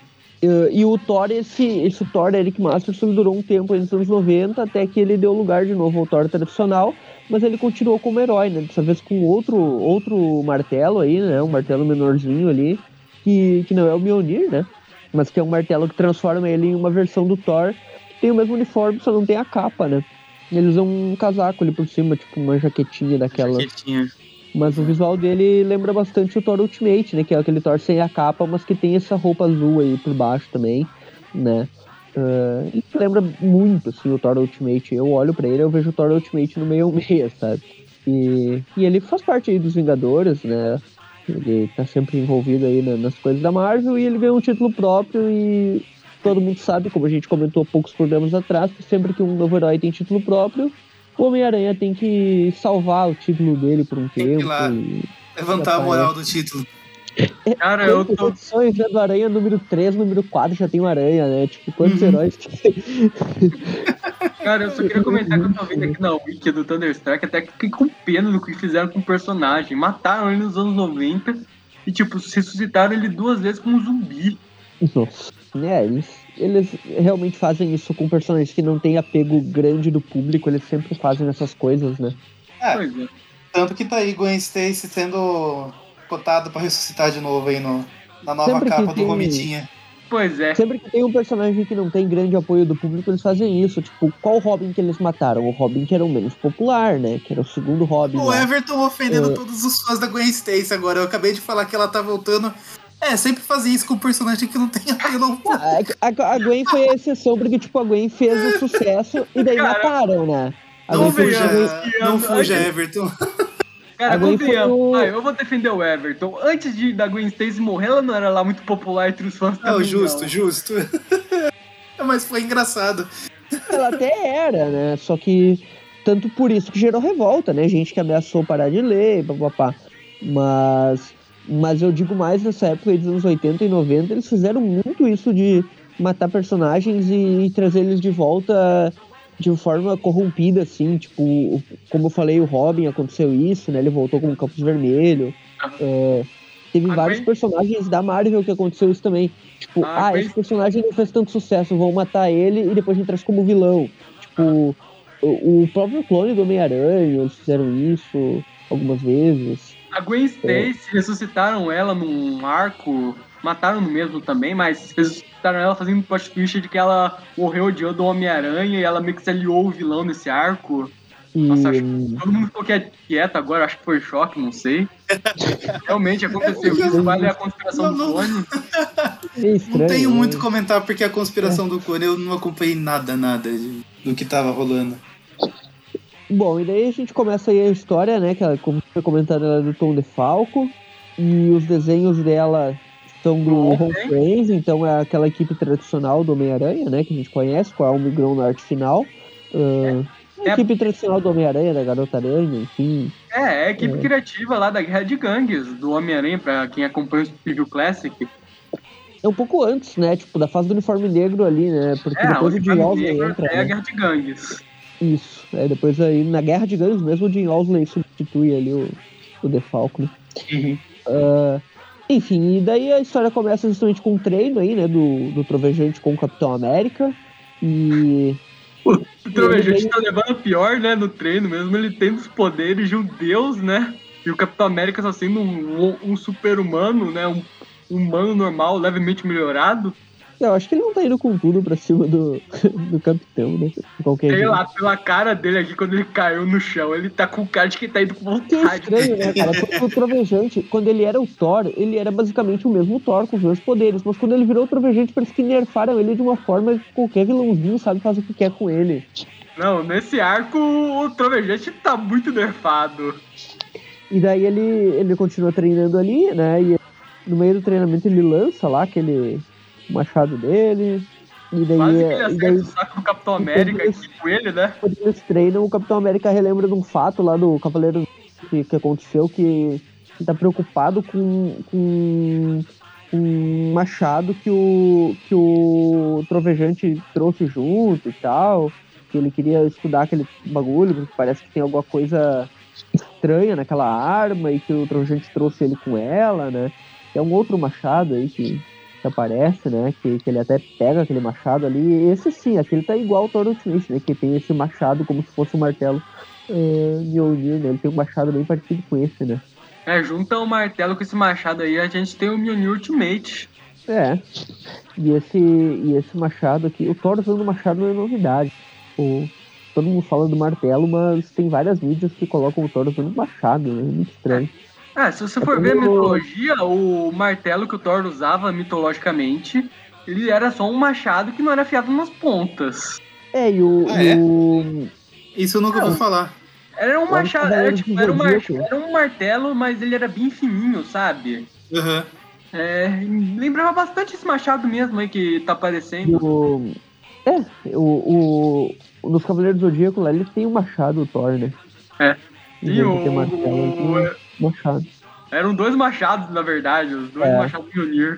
E o Thor, esse Thor da Eric Masterson durou um tempo nos anos 90, até que ele deu lugar de novo ao Thor tradicional, mas ele continuou como herói, né? Dessa vez com outro martelo aí, né? Um martelo menorzinho ali, que não é o Mjolnir, né? Mas que é um martelo que transforma ele em uma versão do Thor, que tem o mesmo uniforme, só não tem a capa, né? Ele usa um casaco ali por cima, tipo uma jaquetinha daquela. Jaquetinha. Mas o visual dele lembra bastante o Thor Ultimate, né? Que é aquele Thor sem a capa, mas que tem essa roupa azul aí por baixo também, né? Ele lembra muito, assim, o Thor Ultimate. Eu olho pra ele, eu vejo o Thor Ultimate no meio, sabe? E ele faz parte aí dos Vingadores, né? Ele tá sempre envolvido aí nas coisas da Marvel e ele ganhou um título próprio e... Todo mundo sabe, como a gente comentou poucos programas atrás, que sempre que um novo herói tem título próprio, o Homem-Aranha tem que salvar o título dele por um tempo. Tem que ir lá, levantar a moral do título. Cara, eu tô... edições, né, do Aranha número 3, número 4, já tem o Aranha, né? Tipo, quantos heróis que... Cara, eu só queria comentar que eu tô vendo aqui na wiki do Thunderstrike, até que fiquei com pena do que fizeram com o personagem. Mataram ele nos anos 90 e, tipo, ressuscitaram ele 2 vezes como um zumbi. Nossa. É, eles realmente fazem isso com personagens que não tem apego grande do público, eles sempre fazem essas coisas, né? É, tanto que tá aí Gwen Stacy sendo cotado pra ressuscitar de novo aí na nova sempre capa do Romitinha. Pois é. Sempre que tem um personagem que não tem grande apoio do público, eles fazem isso. Tipo, qual Robin que eles mataram? O Robin que era o menos popular, né? Que era o segundo Robin. O lá. Everton ofendendo todos os fãs da Gwen Stacy agora. Eu acabei de falar que ela tá voltando... É, sempre fazia isso com um personagem que não tem apelo. A Gwen foi a exceção, porque tipo, a Gwen fez o sucesso e daí mataram, né? Não fuja, Everton. Cara, confiamos. Eu vou defender o Everton. Antes da Gwen Stacy morrer, ela não era lá muito popular entre os fãs também. Justo. Mas foi engraçado. Ela até era, né? Só que tanto por isso que gerou revolta, né? Gente que ameaçou parar de ler, papapá. Mas eu digo mais, nessa época dos anos 80 e 90, eles fizeram muito isso de matar personagens e trazer eles de volta de forma corrompida, assim, tipo, como eu falei, o Robin aconteceu isso, né, ele voltou com o Capuz Vermelho, teve vários personagens da Marvel que aconteceu isso também, tipo, esse personagem não fez tanto sucesso, vão matar ele e depois a gente traz como vilão, tipo, o próprio clone do Homem-Aranha, eles fizeram isso algumas vezes. A Gwen Stacy, ressuscitaram ela num arco, mataram no mesmo também, mas ressuscitaram ela fazendo um plot twist de que ela morreu odiando o Homem-Aranha e ela meio que se aliou o vilão nesse arco. Nossa, acho que todo mundo ficou quieto agora, acho que foi choque, não sei. Realmente aconteceu isso, vale a conspiração do clone. Não tenho muito comentar porque a conspiração do clone eu não acompanhei nada do que tava rolando. Bom, e daí a gente começa aí a história, né, que como foi comentado, ela é do Tom DeFalco, e os desenhos dela são do Ron Frenz, então é aquela equipe tradicional do Homem-Aranha, né, que a gente conhece, com a Almigrão na arte final. A equipe tradicional do Homem-Aranha, da Garota Aranha, enfim. É a equipe criativa lá da Guerra de Gangues, do Homem-Aranha, pra quem acompanha o Thwip View Classic. É um pouco antes, né, tipo, da fase do uniforme negro ali, né, porque depois o Jim Osley entra, né? É a Guerra de Gangues. Isso, depois aí na Guerra de Gangues mesmo o Jim Osley substitui ali o DeFalco, né? Enfim, e daí a história começa justamente com um treino aí, né, do Trovejante com o Capitão América, e... O Trovejante tá levando a pior, né, no treino mesmo, ele tem os poderes de um deus, né? E o Capitão América só sendo um super-humano, né? Um humano normal, levemente melhorado. Eu acho que ele não tá indo com tudo pra cima do capitão, né? Sei lá, pela cara dele aqui, quando ele caiu no chão, ele tá com o cara de que tá indo com vontade. Que estranho, né, cara? O Trovejante, quando ele era o Thor, ele era basicamente o mesmo Thor, com os mesmos poderes. Mas quando ele virou o Trovejante, parece que nerfaram ele de uma forma que qualquer vilãozinho, sabe, faz o que quer com ele. Não, nesse arco, o Trovejante tá muito nerfado. E daí ele continua treinando ali, né? E no meio do treinamento ele lança lá aquele... machado dele, e daí... Quase que ele acerta o saco do Capitão América aqui com ele, né? Quando eles treinam, o Capitão América relembra de um fato lá do Cavaleiro que aconteceu, que ele tá preocupado com um machado que o Trovejante trouxe junto e tal, que ele queria estudar aquele bagulho, porque parece que tem alguma coisa estranha naquela arma, e que o Trovejante trouxe ele com ela, né? É um outro machado aí que aparece, né, que ele até pega aquele machado ali, esse sim, aquele tá igual ao Thor Ultimate, né, que tem esse machado como se fosse um martelo Mjolnir, né, ele tem um machado bem parecido com esse, né. É, junta o martelo com esse machado aí, a gente tem o Mjolnir Ultimate. É, e esse machado aqui, o Thor usando o machado não é novidade, todo mundo fala do martelo, mas tem várias mídias que colocam o Thor usando o machado, né, muito estranho. É, se você for ver a mitologia, o martelo que o Thor usava mitologicamente, ele era só um machado que não era afiado nas pontas. É, e o... Ah, é? Isso eu nunca ouvi falar. Era um machado, era um martelo, mas ele era bem fininho, sabe? Aham. Uhum. É, lembrava bastante esse machado mesmo aí que tá aparecendo. Nos Cavaleiros do Zodíaco lá, ele tem um machado, o Thor, né? É. E machado. Eram dois machados, na verdade, os dois machados Mjolnir.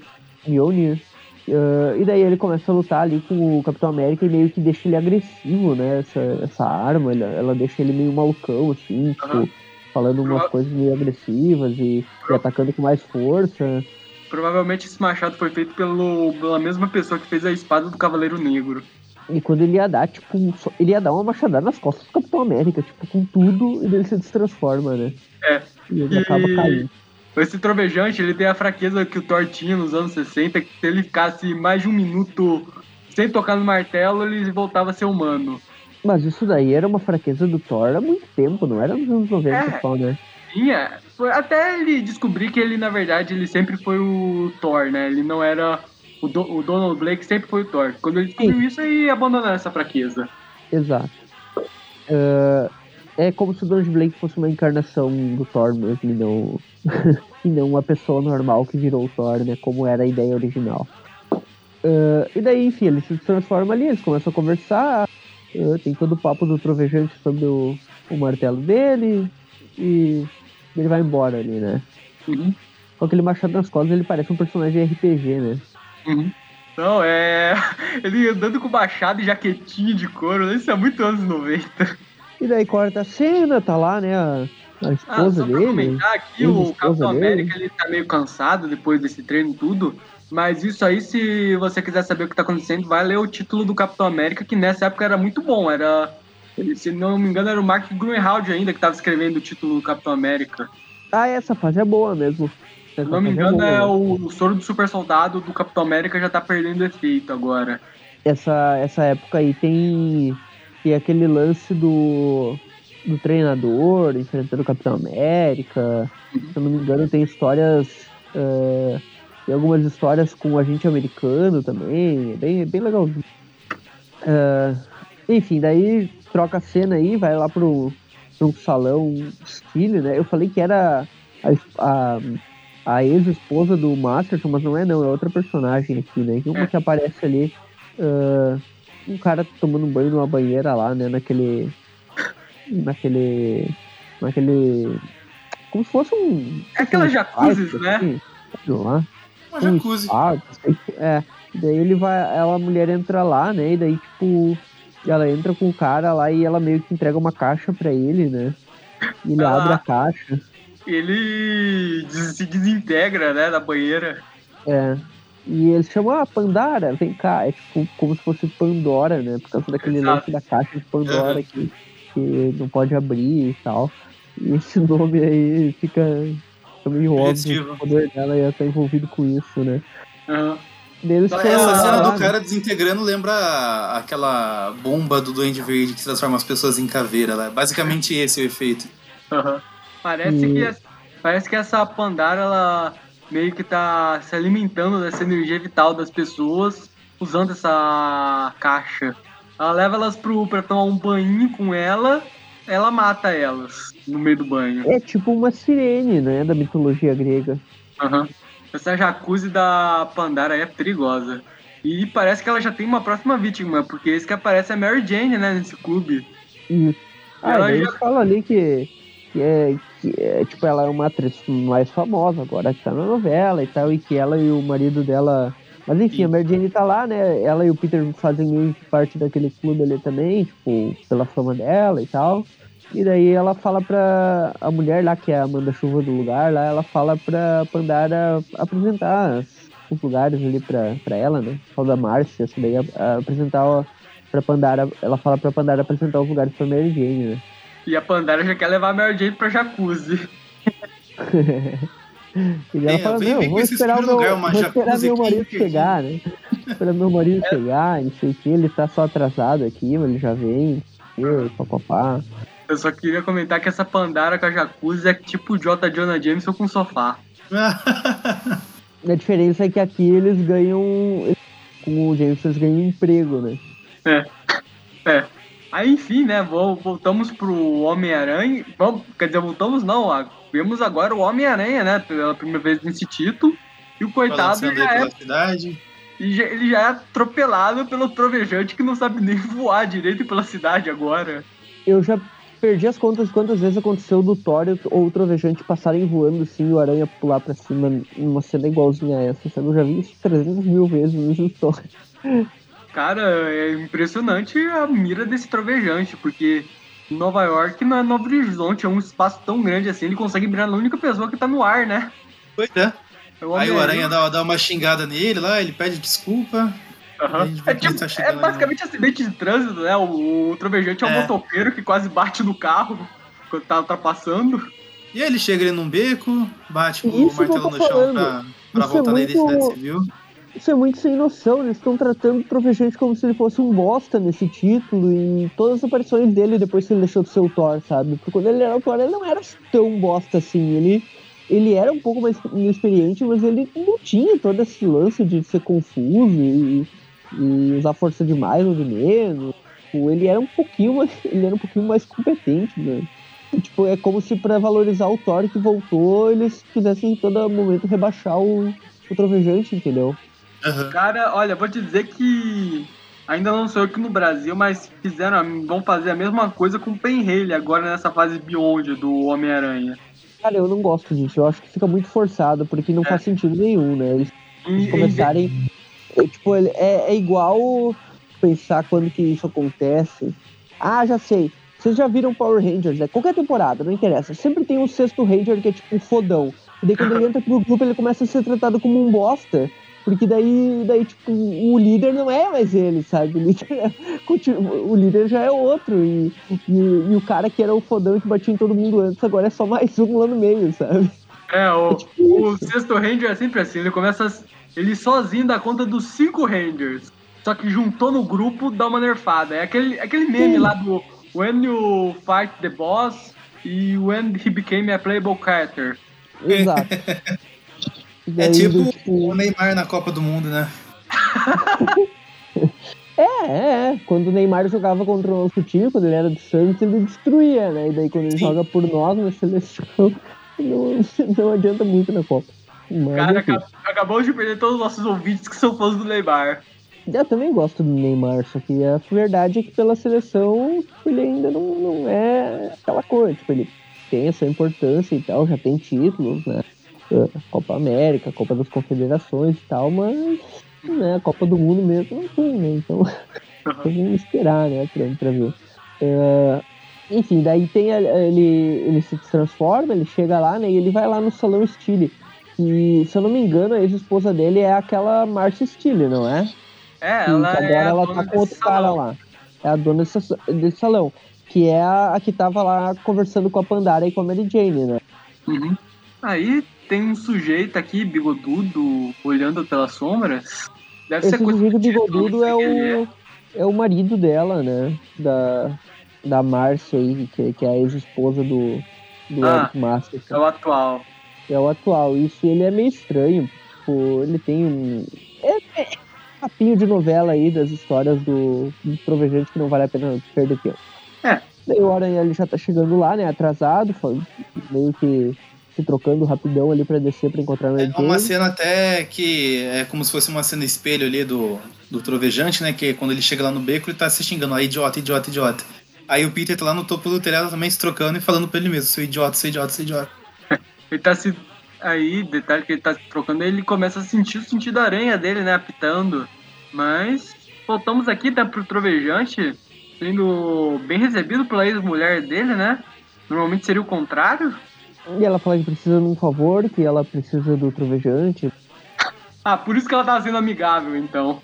E daí ele começa a lutar ali com o Capitão América e meio que deixa ele agressivo, né? Essa arma, ela deixa ele meio malucão, assim, tipo, falando umas coisas meio agressivas e atacando com mais força. Provavelmente esse machado foi feito pela mesma pessoa que fez a espada do Cavaleiro Negro. E quando ele ia dar, tipo, ele ia dar uma machadada nas costas do Capitão América, tipo, com tudo, e ele se destransforma, né? É. E ele acaba caindo. Esse Trovejante, ele tem a fraqueza que o Thor tinha nos anos 60, que se ele ficasse mais de um minuto sem tocar no martelo, ele voltava a ser humano. Mas isso daí era uma fraqueza do Thor há muito tempo, não era nos anos 90, pessoal, né? Sim, até ele descobrir que ele, na verdade, ele sempre foi o Thor, né? Ele não era... O Donald Blake sempre foi o Thor. Quando ele descobriu isso, ele abandonou essa fraqueza. Exato. É como se o Donald Blake fosse uma encarnação do Thor mesmo, e não uma pessoa normal que virou o Thor, né? Como era a ideia original. E daí, enfim, ele se transforma ali, eles começam a conversar. Tem todo o papo do Trovejante sobre o martelo dele. E ele vai embora ali, né? Uhum. Com aquele machado nas costas, ele parece um personagem de RPG, né? Uhum. Não, ele andando com machado e jaquetinha de couro, né? Isso é muito anos 90. E daí corta a cena, tá lá, né, a esposa dele. Só pra comentar aqui, o Capitão América, ele tá meio cansado depois desse treino e tudo, mas isso aí, se você quiser saber o que tá acontecendo, vai ler o título do Capitão América, que nessa época era muito bom, se não me engano, era o Mark Gruenwald ainda que tava escrevendo o título do Capitão América. Ah, essa fase é boa mesmo. Se não me engano, o soro do super soldado do Capitão América já tá perdendo efeito agora. Essa época aí tem aquele lance do treinador enfrentando o Capitão América. Se não me engano, tem histórias... tem algumas histórias com o agente americano também. É bem legalzinho. Enfim, daí troca a cena aí, vai lá pro salão Chile, né? Eu falei que era a ex-esposa do Masterson, mas não, é outra personagem aqui, né? Uma que aparece ali, um cara tomando banho numa banheira lá, né? Naquele... Como se fosse um... É aquela jacuzzi, né? Assim, lá. Uma jacuzzi. Daí ele vai... A mulher entra lá, né? E daí, tipo... Ela entra com o cara lá e ela meio que entrega uma caixa pra ele, né? E ele abre a caixa. Ele se desintegra, né, da banheira. É. E ele chama Pandara, vem cá. É tipo como se fosse Pandora, né? Por causa daquele lance da caixa de Pandora que não pode abrir e tal. esse nome aí fica meio óbvio que o poder dela ia estar envolvido com isso, né? Uhum. Essa cena do cara desintegrando lembra aquela bomba do Duende Verde que transforma as pessoas em caveira lá. Basicamente esse é o efeito. Uhum. Parece que essa Pandara, ela meio que tá se alimentando dessa energia vital das pessoas usando essa caixa. Ela leva elas pra tomar um banho com ela, ela mata elas no meio do banho. É tipo uma sirene, né, da mitologia grega. Aham. Essa jacuzzi da Pandara é perigosa. E parece que ela já tem uma próxima vítima, porque esse que aparece é Mary Jane, né, nesse clube. Isso. Ela já fala ali que tipo, ela é uma atriz mais famosa agora, que tá na novela e tal, e que ela e o marido dela... Mas enfim, sim, a Mary Jane tá lá, né? Ela e o Peter fazem meio que parte daquele clube ali também, tipo, pela fama dela e tal. E daí ela fala pra a mulher lá, que é a manda-chuva do lugar lá, ela fala pra Pandara apresentar os lugares ali pra ela, né? Fala da Márcia, assim, daí apresentar pra Pandara, ela fala pra Pandara apresentar os lugares pra Mary Jane, né? E a Pandara já quer levar a Mary Jane pra jacuzzi. E ela fala, eu vou esperar meu marido chegar, né? Esperar meu marido chegar, não sei o que, ele tá só atrasado aqui, mas ele já vem, papapá. Eu só queria comentar que essa Pandara com a jacuzzi é tipo o J. Jonah Jameson com sofá. A diferença é que aqui eles ganham, com o Jameson eles ganham emprego, né? É. Aí enfim, né, voltamos pro Homem-Aranha, vemos agora o Homem-Aranha, né, pela primeira vez nesse título, e o coitado ele já é atropelado pelo Trovejante que não sabe nem voar direito pela cidade agora. Eu já perdi as contas quantas vezes aconteceu do Thor ou o Trovejante passarem voando assim e o Aranha pular pra cima em uma cena igualzinha a essa, sabe? Eu já vi isso 300 mil vezes no Thor. Cara, é impressionante a mira desse Trovejante, porque Nova York não é Novo Horizonte, é um espaço tão grande assim, ele consegue mirar na única pessoa que tá no ar, né? Pois é. Aí o Aranha dá uma xingada nele lá, ele pede desculpa. Uhum. É basicamente acidente de trânsito, né? O Trovejante é um motoqueiro que quase bate no carro quando tá ultrapassando. E aí ele chega ali num beco, bate com o martelo no chão pra voltar na identidade civil. Isso é muito sem noção, eles estão tratando o Trovejante como se ele fosse um bosta nesse título e todas as aparições dele depois que ele deixou de ser o Thor, sabe? Porque quando ele era o Thor, ele não era tão bosta assim, ele era um pouco mais inexperiente, mas ele não tinha todo esse lance de ser confuso e usar força demais ou de menos. Tipo, ele era um pouquinho mais competente, né? Tipo, é como se pra valorizar o Thor que voltou, eles quisessem em todo momento rebaixar o Trovejante, entendeu? Uhum. Cara, olha, vou te dizer que ainda não sou eu aqui no Brasil, mas vão fazer a mesma coisa com o Penreilly agora nessa fase Beyond do Homem-Aranha. Cara, eu não gosto disso, eu acho que fica muito forçado, porque não faz sentido nenhum, né? Eles começarem... Tipo, é igual pensar quando que isso acontece. Ah, já sei, vocês já viram Power Rangers, né? Qualquer temporada, não interessa, sempre tem um sexto Ranger que é tipo um fodão. E daí quando ele entra pro grupo, ele começa a ser tratado como um bosta. Porque daí tipo, o líder não é mais ele, sabe? O líder já é outro. E o cara que era o fodão que batia em todo mundo antes, agora é só mais um lá no meio, sabe? O sexto Ranger é sempre assim. Ele começa... Ele sozinho dá conta dos 5 Rangers. Só que juntou no grupo, dá uma nerfada. É aquele meme lá do When You Fight the Boss e When He Became a Playable Character. Exato. Daí, é tipo o Neymar na Copa do Mundo, né? Quando o Neymar jogava contra o nosso time, quando ele era do Santos, ele destruía, né? E daí quando ele joga por nós na seleção, não adianta muito na Copa. Mas, cara, acabamos de perder todos os nossos ouvintes que são fãs do Neymar. Eu também gosto do Neymar, só que a verdade é que pela seleção ele ainda não é aquela coisa, tipo, ele tem essa importância e tal, já tem títulos, né? Copa América, Copa das Confederações e tal, mas né, Copa do Mundo mesmo não tem, né? Então vamos esperar, né, pra ver. Enfim, daí tem ele se transforma, ele chega lá, né, e ele vai lá no Salão Steele. E se eu não me engano, a ex-esposa dele é aquela Marcia Steele, não é? Ela tá com outro cara lá. É a dona desse salão. que é a que tava lá conversando com a Pandara e com a Mary Jane, né? Uhum. Aí tem um sujeito aqui, bigodudo, olhando pelas sombras. Deve ser coisa do bigodudo é o marido dela, né? Da Márcia aí, que é a ex-esposa do Eric Masterson. É o atual. Isso, ele é meio estranho. Tipo, ele tem um... É papinho de novela aí das histórias do Trovejante que não vale a pena perder tempo. É. Daí o Aranha ele já tá chegando lá, né? Atrasado, meio que se trocando rapidão ali pra descer pra encontrar o Mary Jane. É uma cena até que é como se fosse uma cena espelho ali do Trovejante, né? Que quando ele chega lá no beco ele tá se xingando, idiota. Aí o Peter tá lá no topo do telhado também se trocando e falando pra ele mesmo, seu idiota. Ele tá se... Aí, detalhe que ele tá se trocando, ele começa a sentir o sentido da aranha dele, né, apitando. Mas voltamos aqui, tá, pro Trovejante, sendo bem recebido pela ex-mulher dele, né? Normalmente seria o contrário. E ela fala que precisa de um favor, que ela precisa do Trovejante. Ah, por isso que ela tá sendo amigável, então.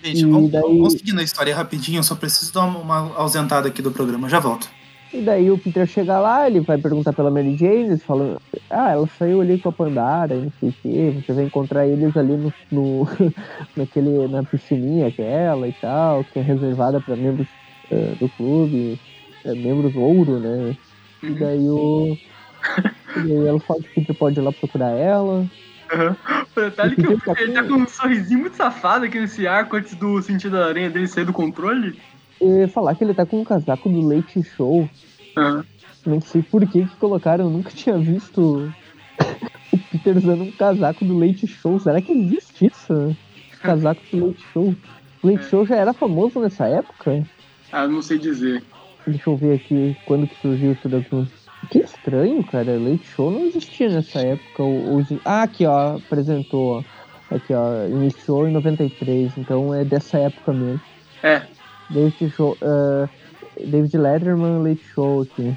Gente, vamos seguir na história rapidinho, eu só preciso dar uma ausentada aqui do programa, já volto. E daí o Peter chega lá, ele vai perguntar pela Mary Jane, falando, ela saiu ali com a Pandara, não sei o quê, você vai encontrar eles ali na piscininha aquela e tal, que é reservada para membros do clube, membros ouro, né? E daí ela fala que o Peter pode ir lá procurar ela. Uhum. O detalhe que ele tá com um sorrisinho muito safado aqui nesse arco antes do sentido da aranha dele sair do controle. Falar que ele tá com um casaco do Late Show. Uhum. Não sei por que colocaram, eu nunca tinha visto o Peter usando um casaco do Late Show. Será que existe isso? Casaco do Late Show. O Late Show já era famoso nessa época? Ah, não sei dizer. Deixa eu ver aqui quando que surgiu isso daqui. Que estranho, cara. Late Show não existia nessa época. Aqui, ó. Apresentou, ó. Aqui, ó. Iniciou em 93. Então é dessa época mesmo. É. Late Show, David Letterman, Late Show aqui.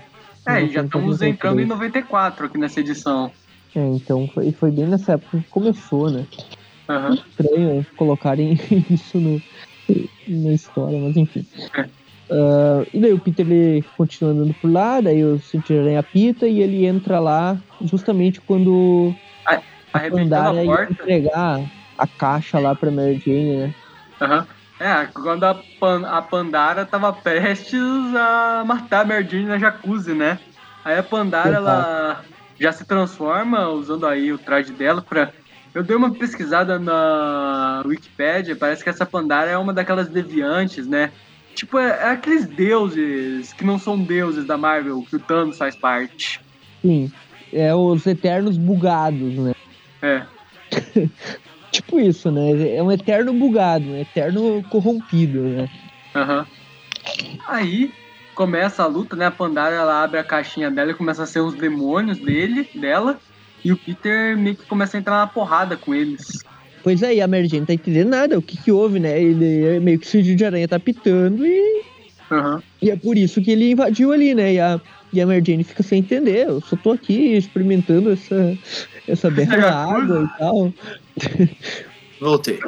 E já estamos entrando em 94 aqui nessa edição. É, então foi bem nessa época que começou, né? Uhum. Estranho colocarem isso na história, mas enfim. E daí o Peter ele continua andando por lá, daí o Cinturão apita e ele entra lá justamente quando Pandara ia entregar a caixa lá pra Mary Jane, né? Aham. Uhum. Quando a Pandara tava prestes a matar a Mary Jane na jacuzzi, né? Aí a Pandara, ela já se transforma, usando aí o traje dela pra... Eu dei uma pesquisada na Wikipedia, parece que essa Pandara é uma daquelas deviantes, né? Tipo, é aqueles deuses que não são deuses da Marvel, que o Thanos faz parte. Sim, é os eternos bugados, né? É. Tipo isso, né? É um eterno bugado, um eterno corrompido, né? Aham. Uhum. Aí começa a luta, né? A Pandara, ela abre a caixinha dela e começa a ser os demônios dela. E o Peter meio que começa a entrar na porrada com eles. Pois aí, a Mary Jane não tá entendendo nada. O que houve, né? Ele meio que o Cidinho de Aranha tá pitando e... Uhum. E é por isso que ele invadiu ali, né? E a Mary Jane fica sem entender. Eu só tô aqui experimentando essa bela água e tal. Voltei.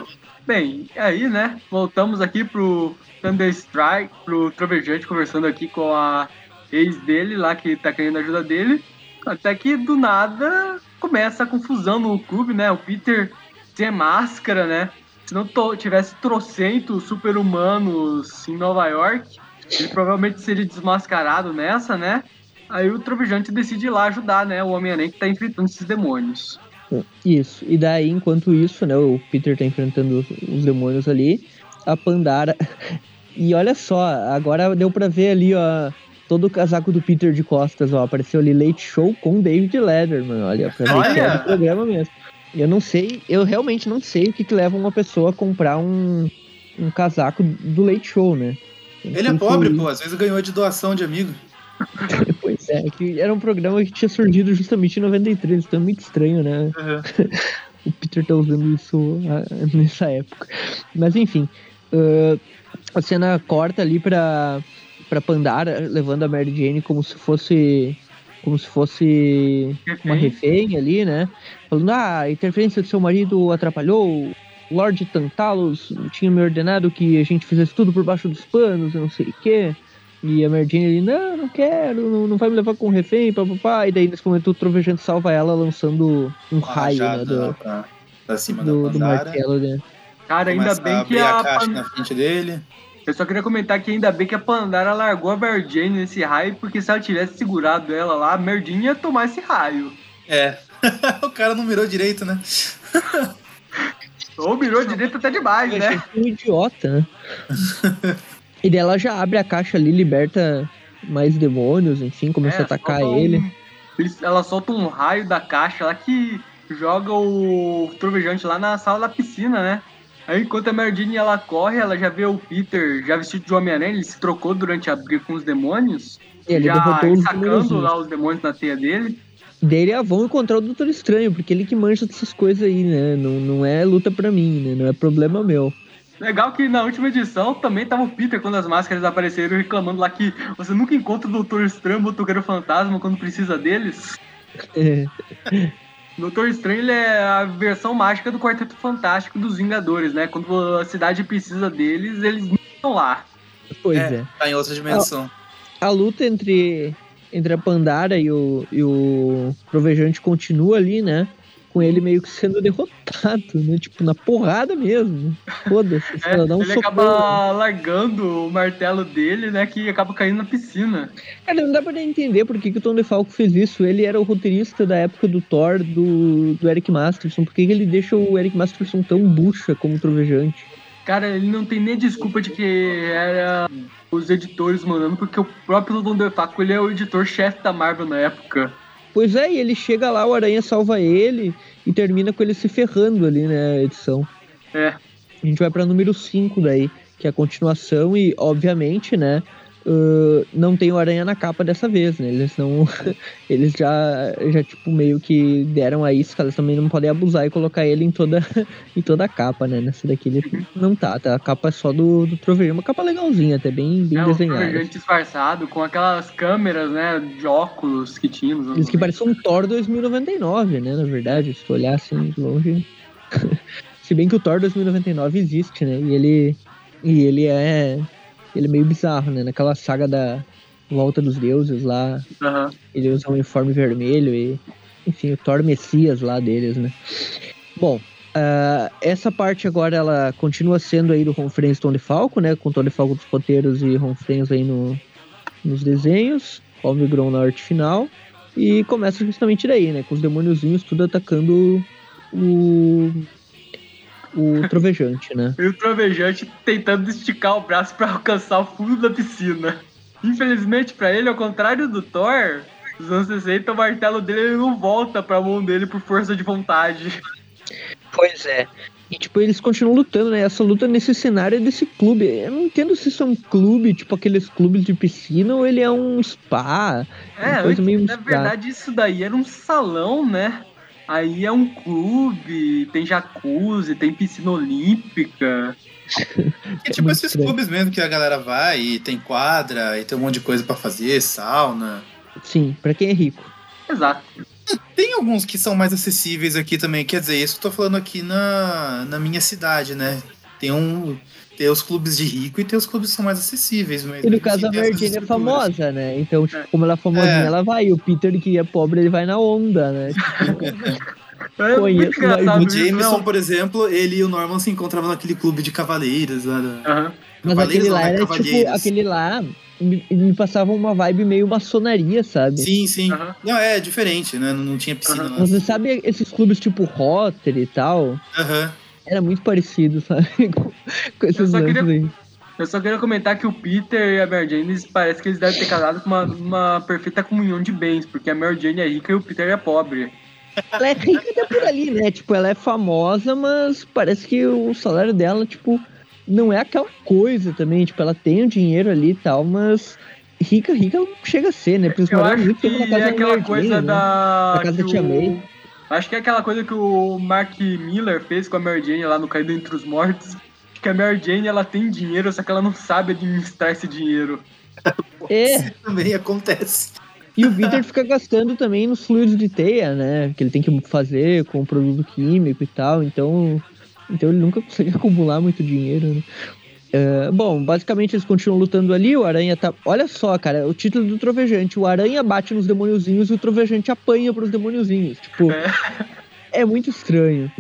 Bem, aí, né? Voltamos aqui pro Thunderstrike, pro Trovejante conversando aqui com a ex dele lá, que tá querendo a ajuda dele. Até que, do nada, começa a confusão no clube, né? O Peter sem máscara, né? Se não tivesse trocentos super-humanos em Nova York... Ele provavelmente seria desmascarado nessa, né? Aí o Trovejante decide ir lá ajudar, né? O Homem-Aranha que tá enfrentando esses demônios. Isso. E daí, enquanto isso, né? O Peter tá enfrentando os demônios ali. A Pandara... E olha só, agora deu pra ver ali, ó... Todo o casaco do Peter de costas, ó. Apareceu ali Late Show com David Letterman. Olha, pra ver que é do programa mesmo. Eu realmente não sei o que leva uma pessoa a comprar um casaco do Late Show, né? Ele é pobre, pô, às vezes ganhou de doação de amigo. Pois é, que era um programa que tinha surgido justamente em 93, então é muito estranho, né? Uhum. O Peter tá usando isso nessa época. Mas enfim, a cena corta ali pra Pandara, levando a Mary Jane como se fosse uma refém ali, né? Falando, a interferência do seu marido atrapalhou... Lord Tantalus tinha me ordenado que a gente fizesse tudo por baixo dos panos, eu não sei o quê. E a Mary Jane ali, não quero, não vai me levar com refém, papapá. E daí nesse momento o Trovejante salva ela lançando um raio, né, da cima do martelo, né? Cara, ainda bem que a caixa na frente dele. Eu só queria comentar que ainda bem que a Pandara largou a Mary Jane nesse raio, porque se ela tivesse segurado ela lá, a Mary Jane ia tomar esse raio. É, o cara não mirou direito, né? Ou mirou direito até demais, né? Achei um idiota, né? E daí ela já abre a caixa ali, liberta mais demônios, enfim, começa a atacar ele. Ela solta um raio da caixa lá que joga o Trovejante lá na sala da piscina, né? Aí enquanto a Mary Jane ela corre, ela já vê o Peter já vestido de Homem-Aranha, ele se trocou durante a briga com os demônios. Ele já sacando lá os demônios na teia dele. Daí eles vão encontrar o Doutor Estranho, porque ele que manja dessas coisas aí, né? Não é luta pra mim, né? Não é problema meu. Legal que na última edição também tava o Peter, quando as máscaras apareceram, reclamando lá que você nunca encontra o Doutor Estranho, o Motoqueiro Fantasma, quando precisa deles. O Doutor Estranho, ele é a versão mágica do Quarteto Fantástico dos Vingadores, né? Quando a cidade precisa deles, eles não estão lá. Pois é. Tá em outra dimensão. A luta entre a Pandara e o Trovejante continua ali, né? Com ele meio que sendo derrotado, né? Tipo, na porrada mesmo. Foda-se, ela dá um socorro. Ele acaba largando o martelo dele, né? Que acaba caindo na piscina. Cara, não dá pra entender por que o Tom DeFalco fez isso. Ele era o roteirista da época do Thor, do Eric Masterson. Por que ele deixa o Eric Masterson tão bucha como Trovejante? Cara, ele não tem nem desculpa de que era os editores mandando, porque o próprio Tom DeFalco, ele é o editor-chefe da Marvel na época. Pois é, e ele chega lá, o Aranha salva ele e termina com ele se ferrando ali, né, a edição. É. A gente vai pra número 5 daí, que é a continuação e, obviamente, né, não tem o Aranha na capa dessa vez, né, eles não... eles já, tipo, meio que deram a isca, eles também não podem abusar e colocar ele em toda a capa, né, nessa daqui ele não tá, a capa é só do Trovejante, uma capa legalzinha, até bem desenhada. É, um Trovejante disfarçado, com aquelas câmeras, né, de óculos que tínhamos. Eles que parecem um Thor 2099, né, na verdade, se tu olhar assim de longe. Se bem que o Thor 2099 existe, né, e ele é... Ele é meio bizarro, né? Naquela saga da Volta dos Deuses lá, Ele usa um uniforme vermelho e... Enfim, o Thor Messias lá deles, né? Bom, essa parte agora, ela continua sendo aí do Ron Frenz e Tom DeFalco, né? Com Tom DeFalco dos roteiros e Ron Frenz aí nos desenhos. Omigron na arte final. E começa justamente daí, né? Com os demôniozinhos tudo atacando o Trovejante, né? E o Trovejante tentando esticar o braço pra alcançar o fundo da piscina. Infelizmente pra ele, ao contrário do Thor, nos anos 60, o martelo dele não volta pra mão dele por força de vontade. Pois é. E tipo, eles continuam lutando, né? Essa luta nesse cenário desse clube. Eu não entendo se isso é um clube, tipo aqueles clubes de piscina, ou ele é um spa. Na verdade, isso daí era um salão, né? Aí é um clube, tem jacuzzi, tem piscina olímpica. É tipo esses clubes mesmo que a galera vai e tem quadra e tem um monte de coisa pra fazer, sauna. Sim, pra quem é rico. Exato. Tem alguns que são mais acessíveis aqui também, quer dizer, isso eu tô falando aqui na minha cidade, né? Tem os clubes de rico e tem os clubes que são mais acessíveis. Mas e no caso, a Mary Jane é famosa, né? Então, tipo, como ela é famosinha, ela vai. E o Peter, que é pobre, ele vai na onda, né? O Jameson, por exemplo, ele e o Norman se encontravam naquele clube de cavaleiros. Mas aquele lá era, tipo, aquele lá me passava uma vibe meio maçonaria, sabe? Sim, sim. Não, é diferente, né? Não tinha piscina. Você sabe esses clubes tipo Rotary e tal? Era muito parecido, sabe? Com esses aí. Eu só queria comentar que o Peter e a Mary Jane, parece que eles devem ter casado com uma perfeita comunhão de bens, porque a Mary Jane é rica e o Peter é pobre. Ela é rica até por ali, né? Tipo, ela é famosa, mas parece que o salário dela, tipo, não é aquela coisa também. Tipo, ela tem o dinheiro ali e tal, mas rica ela não chega a ser, né? Porque eu acho que é aquela coisa da casa Tia May. Acho que é aquela coisa que o Mark Miller fez com a Mary Jane lá no Caído Entre os Mortos. Que a Mary Jane, ela tem dinheiro, só que ela não sabe administrar esse dinheiro. Isso também acontece. E o Peter fica gastando também nos fluidos de teia, né? Que ele tem que fazer com o produto químico e tal. Então ele nunca consegue acumular muito dinheiro, né? Bom, basicamente eles continuam lutando ali, o Aranha tá... Olha só, cara, o título do Trovejante, o Aranha bate nos demôniozinhos e o Trovejante apanha pros demôniozinhos. Tipo, é muito estranho.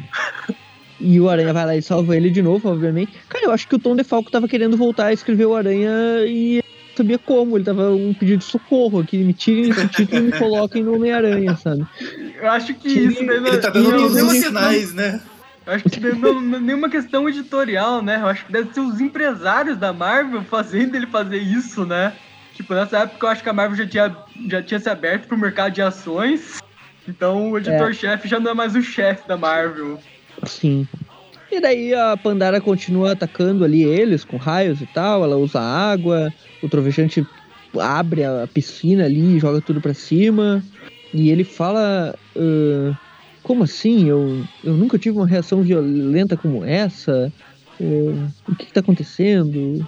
E o Aranha vai lá e salva ele de novo, obviamente. Cara, eu acho que o Tom DeFalco tava querendo voltar a escrever o Aranha e sabia como, ele tava um pedido de socorro aqui, me tirem do título e me coloquem no Homem-Aranha, sabe? Eu acho que isso mesmo... Ele tá dando todos os sinais, né? Eu acho que não, nenhuma questão editorial, né? Eu acho que deve ser os empresários da Marvel fazendo ele fazer isso, né? Tipo, nessa época eu acho que a Marvel já tinha se aberto pro mercado de ações, então o editor-chefe já não é mais o chefe da Marvel. Sim. E daí a Pandara continua atacando ali eles com raios e tal, ela usa água, o Trovejante abre a piscina ali e joga tudo pra cima, e ele fala... Como assim? Eu nunca tive uma reação violenta como essa? O que tá acontecendo?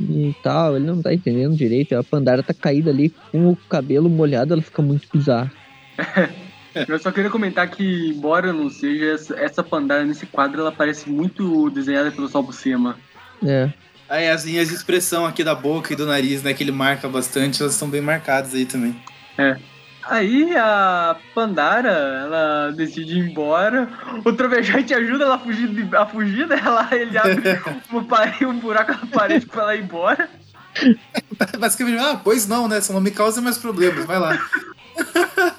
E tal, ele não tá entendendo direito. A Pandara tá caída ali com o cabelo molhado, ela fica muito bizarra. Eu só queria comentar que, embora não seja essa Pandara nesse quadro, ela parece muito desenhada pelo Sal Buscema. É. Aí as linhas de expressão aqui da boca e do nariz, né, que ele marca bastante, elas estão bem marcadas aí também. É. Aí a Pandara, ela decide ir embora, o Trovejante ajuda ela a fugir, né? Ele abre um buraco na parede pra ela ir embora. Basicamente, pois não, né? Só não me causa mais problemas, vai lá.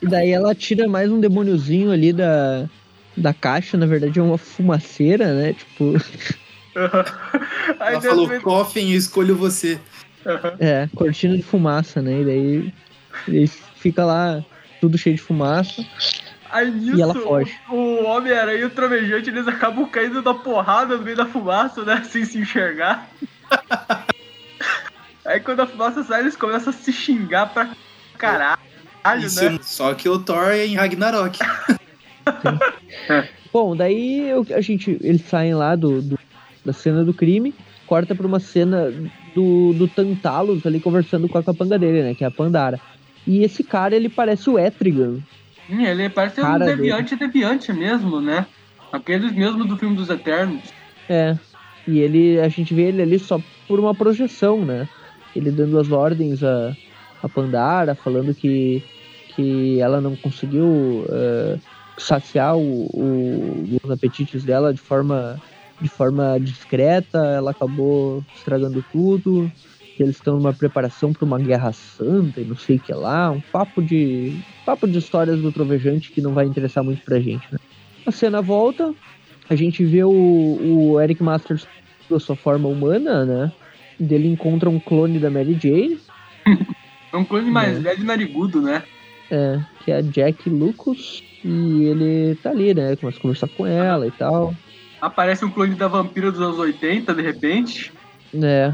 E daí ela tira mais um demôniozinho ali da caixa, na verdade é uma fumaceira, né? Tipo... Ela falou, coffin, eu escolho você. É, cortina de fumaça, né? E daí... fica lá, tudo cheio de fumaça. Aí nisso, e ela foge. O Homem-Aranha e o Trovejante, eles acabam caindo da porrada no meio da fumaça, né? Sem se enxergar. Aí quando a fumaça sai, eles começam a se xingar pra caralho, isso, né? Só que o Thor é em Ragnarok. Bom, daí eles saem lá da cena do crime, corta pra uma cena do Tantalus ali conversando com a capanga dele, né? Que é a Pandara. E esse cara, ele parece o Etrigan. Sim, ele parece um deviante mesmo, né? Aqueles mesmo do filme dos Eternos. É, e ele, a gente vê ele ali só por uma projeção, né? Ele dando as ordens a Pandara, falando que ela não conseguiu saciar os apetites dela de forma discreta, ela acabou estragando tudo... que eles estão numa preparação para uma guerra santa e não sei o que lá, um papo de histórias do Trovejante que não vai interessar muito pra gente, né? A cena volta, a gente vê o Eric Masterson da sua forma humana, né? Ele encontra um clone da Mary Jane. É um clone mais velho e narigudo, né? É, que é a Jack Lucas, e ele tá ali, né? Começa a conversar com ela e tal. Aparece um clone da vampira dos anos 80, de repente. É.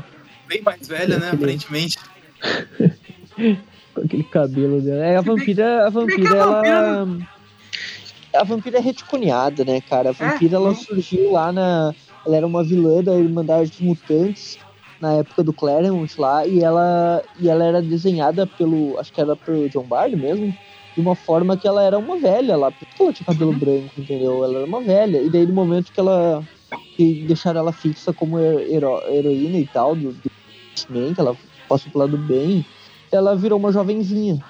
Bem mais velha, né? Aparentemente. Com aquele cabelo dela. É, a vampira é reticoneada, né, cara? A vampira, ela surgiu lá na... Ela era uma vilã da Irmandade dos Mutantes, na época do Claremont lá, e ela era desenhada pelo... Acho que era pelo John Byrne mesmo, de uma forma que ela era uma velha lá. Porque ela tinha cabelo branco, entendeu? Ela era uma velha. E daí, no momento que ela... que deixaram ela fixa como heroína e tal, do que ela passou pro lado bem, ela virou uma jovenzinha.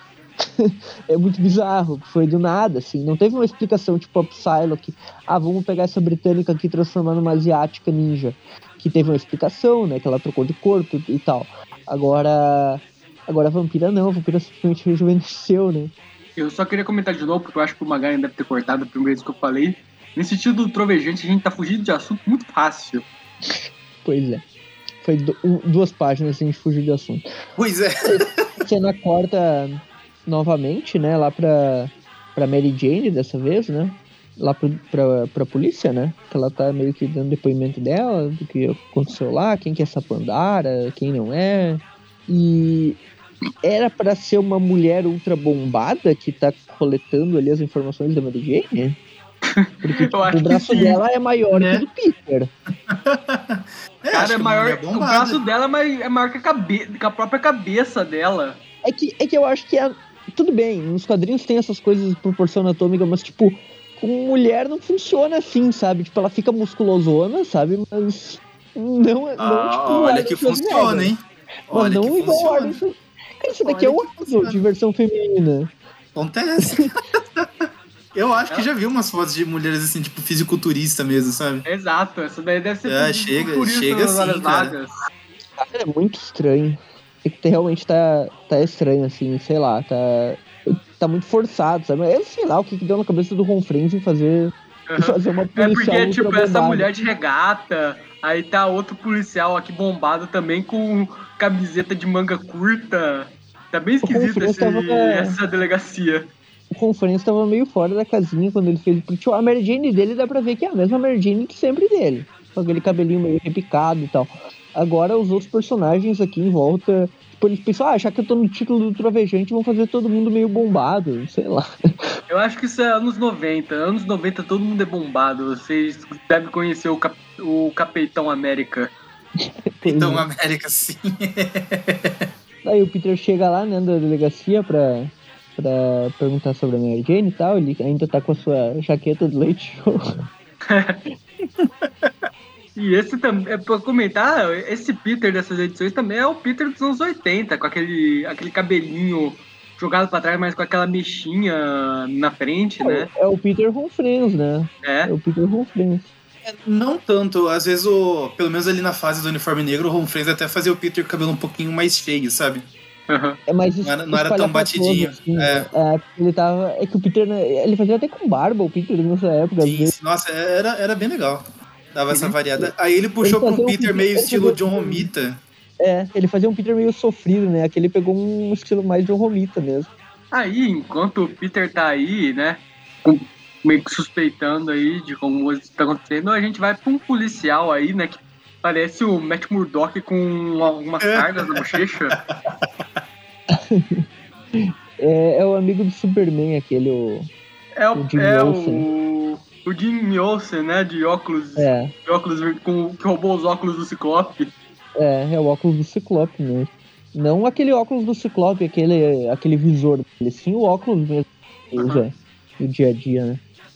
É muito bizarro, foi do nada, assim, não teve uma explicação tipo a Psylocke, vamos pegar essa britânica aqui e transformar numa asiática ninja, que teve uma explicação, né, que ela trocou de corpo e tal. Agora a vampira não, a vampira simplesmente rejuvenesceu, né. Eu só queria comentar de novo, porque eu acho que o Magalha deve ter cortado a primeira vez que eu falei, nesse sentido do Trovejante, a gente tá fugindo de assunto muito fácil. Pois é. Foi duas páginas sem a gente fugir de assunto. Pois é. A cena corta novamente, né? Lá pra Mary Jane, dessa vez, né? Lá pra polícia, né? Que ela tá meio que dando depoimento dela, do que aconteceu lá, quem que é essa Pandara, quem não é. E era pra ser uma mulher ultra bombada que tá coletando ali as informações da Mary Jane, né? Porque o braço dela é maior, né, que o do Peter. Cara, é maior, o braço dela é maior que a própria cabeça dela. É que eu acho que é... Tudo bem, nos quadrinhos tem essas coisas de proporção anatômica, mas, tipo, com mulher não funciona assim, sabe? Tipo, ela fica musculosona, sabe? Mas Não, não olha que funciona, hein? Olha não que funciona. Cara, isso daqui olha é um uso de versão feminina. Acontece. Eu acho que já vi umas fotos de mulheres assim, tipo, fisiculturista mesmo, sabe? Exato, isso daí deve ser chega assim, cara, é muito estranho. Realmente tá estranho, assim, sei lá, tá muito forçado, sabe? Eu sei lá o que deu na cabeça do Ron Frenz em fazer uma policial. É porque, tipo, essa mulher de regata, aí tá outro policial aqui bombado também com camiseta de manga curta. Tá bem esquisito essa delegacia. O Ron Frenz tava meio fora da casinha quando ele fez... Tipo, a Mary Jane dele dá pra ver que é a mesma Mary Jane que sempre dele. Com aquele cabelinho meio repicado e tal. Agora os outros personagens aqui em volta, tipo, eles pensam, já que eu tô no título do Trovejante, vão fazer todo mundo meio bombado, sei lá. Eu acho que isso é anos 90. Anos 90 todo mundo é bombado. Vocês devem conhecer o Capitão América. Capitão América, sim. Aí o Peter chega lá, né, da delegacia pra perguntar sobre a Mary Jane e tal. Ele ainda tá com a sua jaqueta de leite show. E esse também, pra comentar, esse Peter dessas edições também é o Peter dos anos 80, com aquele cabelinho jogado pra trás, mas com aquela mexinha na frente, né? É o Peter Ron Frenz, né? É o Peter Ron Frenz. Não tanto, às vezes, pelo menos ali na fase do uniforme negro, o Ron Frenz até fazia o Peter com o cabelo um pouquinho mais cheio, sabe? Uhum. Não era tão batidinho. Assim, ele tava, que o Peter, ele fazia até com barba, o Peter nessa época. Sim, nossa, era bem legal. Dava essa variada. Aí ele puxou pra um Peter meio estilo John Romita. Ele fazia um Peter meio sofrido, né? Aquele pegou um estilo mais John Romita mesmo. Aí, enquanto o Peter tá aí, né? Meio que suspeitando aí de como isso tá acontecendo, a gente vai pra um policial aí, né? Que parece o Matt Murdock com algumas cargas na bochecha. É o amigo do Superman, aquele... O Jim Olsen, né, de óculos, que roubou os óculos do Ciclope. É o óculos do Ciclope mesmo. Não aquele óculos do Ciclope, aquele visor dele, sim o óculos mesmo que ele usa no dia a dia,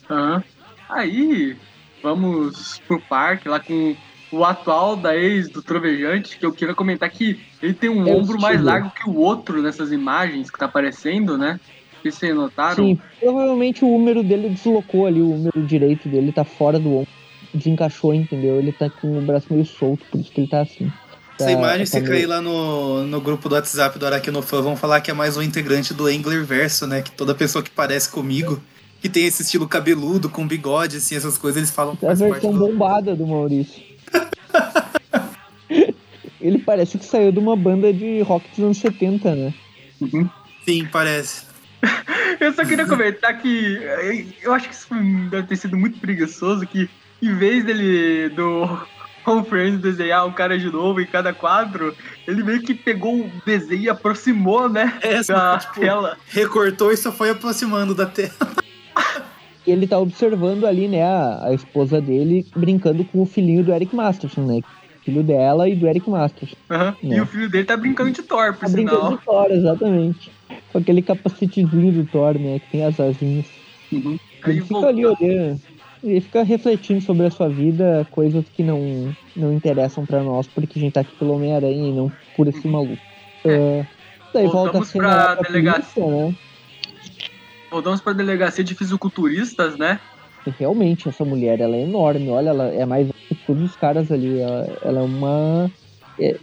né? Aí, vamos pro parque lá com o atual da ex do Trovejante, que eu queria comentar que ele tem um ombro mais largo que o outro nessas imagens que tá aparecendo, né? Vocês notaram? Sim, provavelmente o húmero dele deslocou ali, o húmero direito dele tá fora do ombro, desencaixou, entendeu? Ele tá com o braço meio solto, por isso que ele tá assim. Essa imagem, se cair lá no grupo do WhatsApp do Araquinofã, vão falar que é mais um integrante do Anglerverso, né? Que toda pessoa que parece comigo, que tem esse estilo cabeludo, com bigode, assim, essas coisas, eles falam... É a versão bombada do Maurício. Ele parece que saiu de uma banda de rock dos anos 70, né? Uhum. Sim, parece. Eu só queria comentar que eu acho que isso deve ter sido muito preguiçoso, que em vez do Ron Frenz desenhar um cara de novo em cada quadro, ele meio que pegou o desenho e aproximou, né, da tela. Recortou e só foi aproximando da tela. Ele tá observando ali, né, a esposa dele brincando com o filhinho do Eric Masterson, né? Filho dela e do Eric Masterson. Né? E o filho dele tá brincando de Thor, por sinal. Brincando de Thor, exatamente. Com aquele capacetezinho do Thor, né? Que tem as asinhas. Uhum. Ele fica ali olhando. Ele fica refletindo sobre a sua vida, coisas que não interessam pra nós, porque a gente tá aqui pelo Homem-Aranha e não por esse maluco. Daí voltamos pra delegacia. Polícia, né? Voltamos pra delegacia de fisiculturistas, né? Realmente, essa mulher, ela é enorme. Olha, ela é mais alta que todos os caras ali. Ela é uma...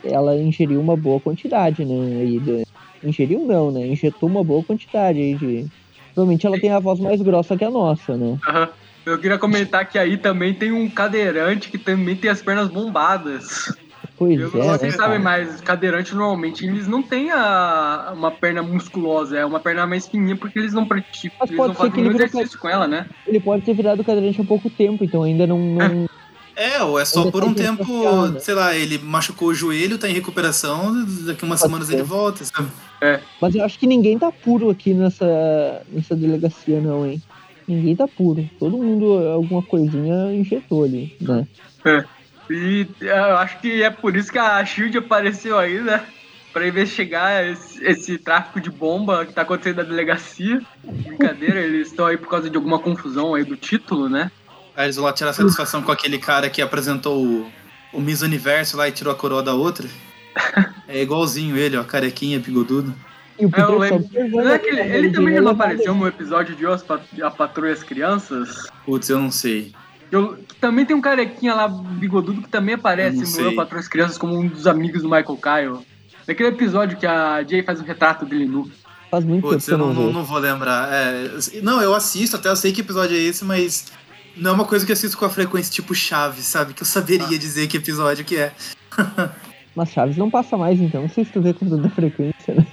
Ela ingeriu uma boa quantidade, né? Ingeriu não, né? Injetou uma boa quantidade aí de... Provavelmente ela tem a voz mais grossa que a nossa, né? Eu queria comentar que aí também tem um cadeirante que também tem as pernas bombadas. Pois vocês sabem mais, cadeirante normalmente eles não têm uma perna musculosa, é uma perna mais fininha porque eles não praticam, mas eles não fazem nenhum exercício com ela, né? Ele pode ter virado cadeirante há pouco tempo, então ainda não... Ou é só por um tempo, né? Sei lá, ele machucou o joelho, tá em recuperação, daqui umas semanas ele volta, sabe? Mas eu acho que ninguém tá puro aqui nessa delegacia não, hein? Ninguém tá puro. Todo mundo, alguma coisinha injetou ali, né? E eu acho que é por isso que a SHIELD apareceu aí, né? Pra investigar esse tráfico de bomba que tá acontecendo na delegacia. Brincadeira, eles estão aí por causa de alguma confusão aí do título, né? Aí eles vão lá tirar satisfação com aquele cara que apresentou o Miss Universo lá e tirou a coroa da outra. É igualzinho ele, ó, carequinha, bigodudo. Ele também não apareceu no episódio de A Patrulha das Crianças? Putz, eu não sei. Também tem um carequinha lá, bigodudo, que também aparece no A Patrulha das Crianças como um dos amigos do Michael Kyle. Naquele episódio que a Jay faz um retrato dele nu. Faz muito tempo que eu não vou lembrar. Não, eu assisto, até eu sei que episódio é esse, mas não é uma coisa que eu assisto com a frequência tipo Chaves, sabe? Que eu saberia dizer que episódio que é. Mas Chaves não passa mais, então. Não sei se tu vê com toda a frequência, né?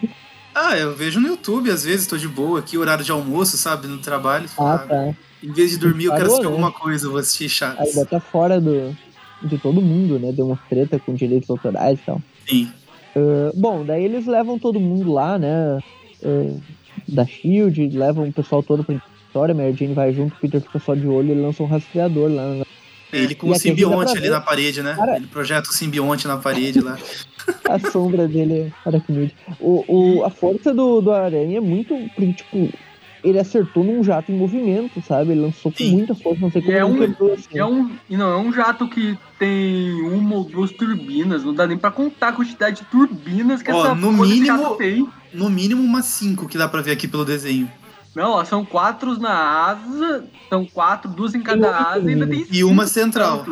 Ah, eu vejo no YouTube, às vezes, tô de boa aqui, horário de almoço, sabe? No trabalho. Tá. Em vez de dormir, eu quero assistir alguma coisa, eu vou assistir Chaves. Ainda tá fora de todo mundo, né? Deu uma treta com direitos autorais e tal. Sim. Bom, daí eles levam todo mundo lá, né? Da Shield, levam o pessoal todo pra história, Mary Jane vai junto, o Peter fica só de olho, ele lança um rastreador lá. Né? Ele com o simbionte ali na parede, né? Cara, ele projeta o simbionte na parede lá. A sombra dele é aracnide. A força do Aranha é muito, tipo, ele acertou num jato em movimento, sabe? Ele lançou com muita força, não sei como. É um jato que tem uma ou duas turbinas, não dá nem pra contar a quantidade de turbinas que essa coisa de jato tem. No mínimo umas 5 que dá pra ver aqui pelo desenho. Não, são 4 na asa, são 4, 2 em cada asa e ainda tem 5. E uma central.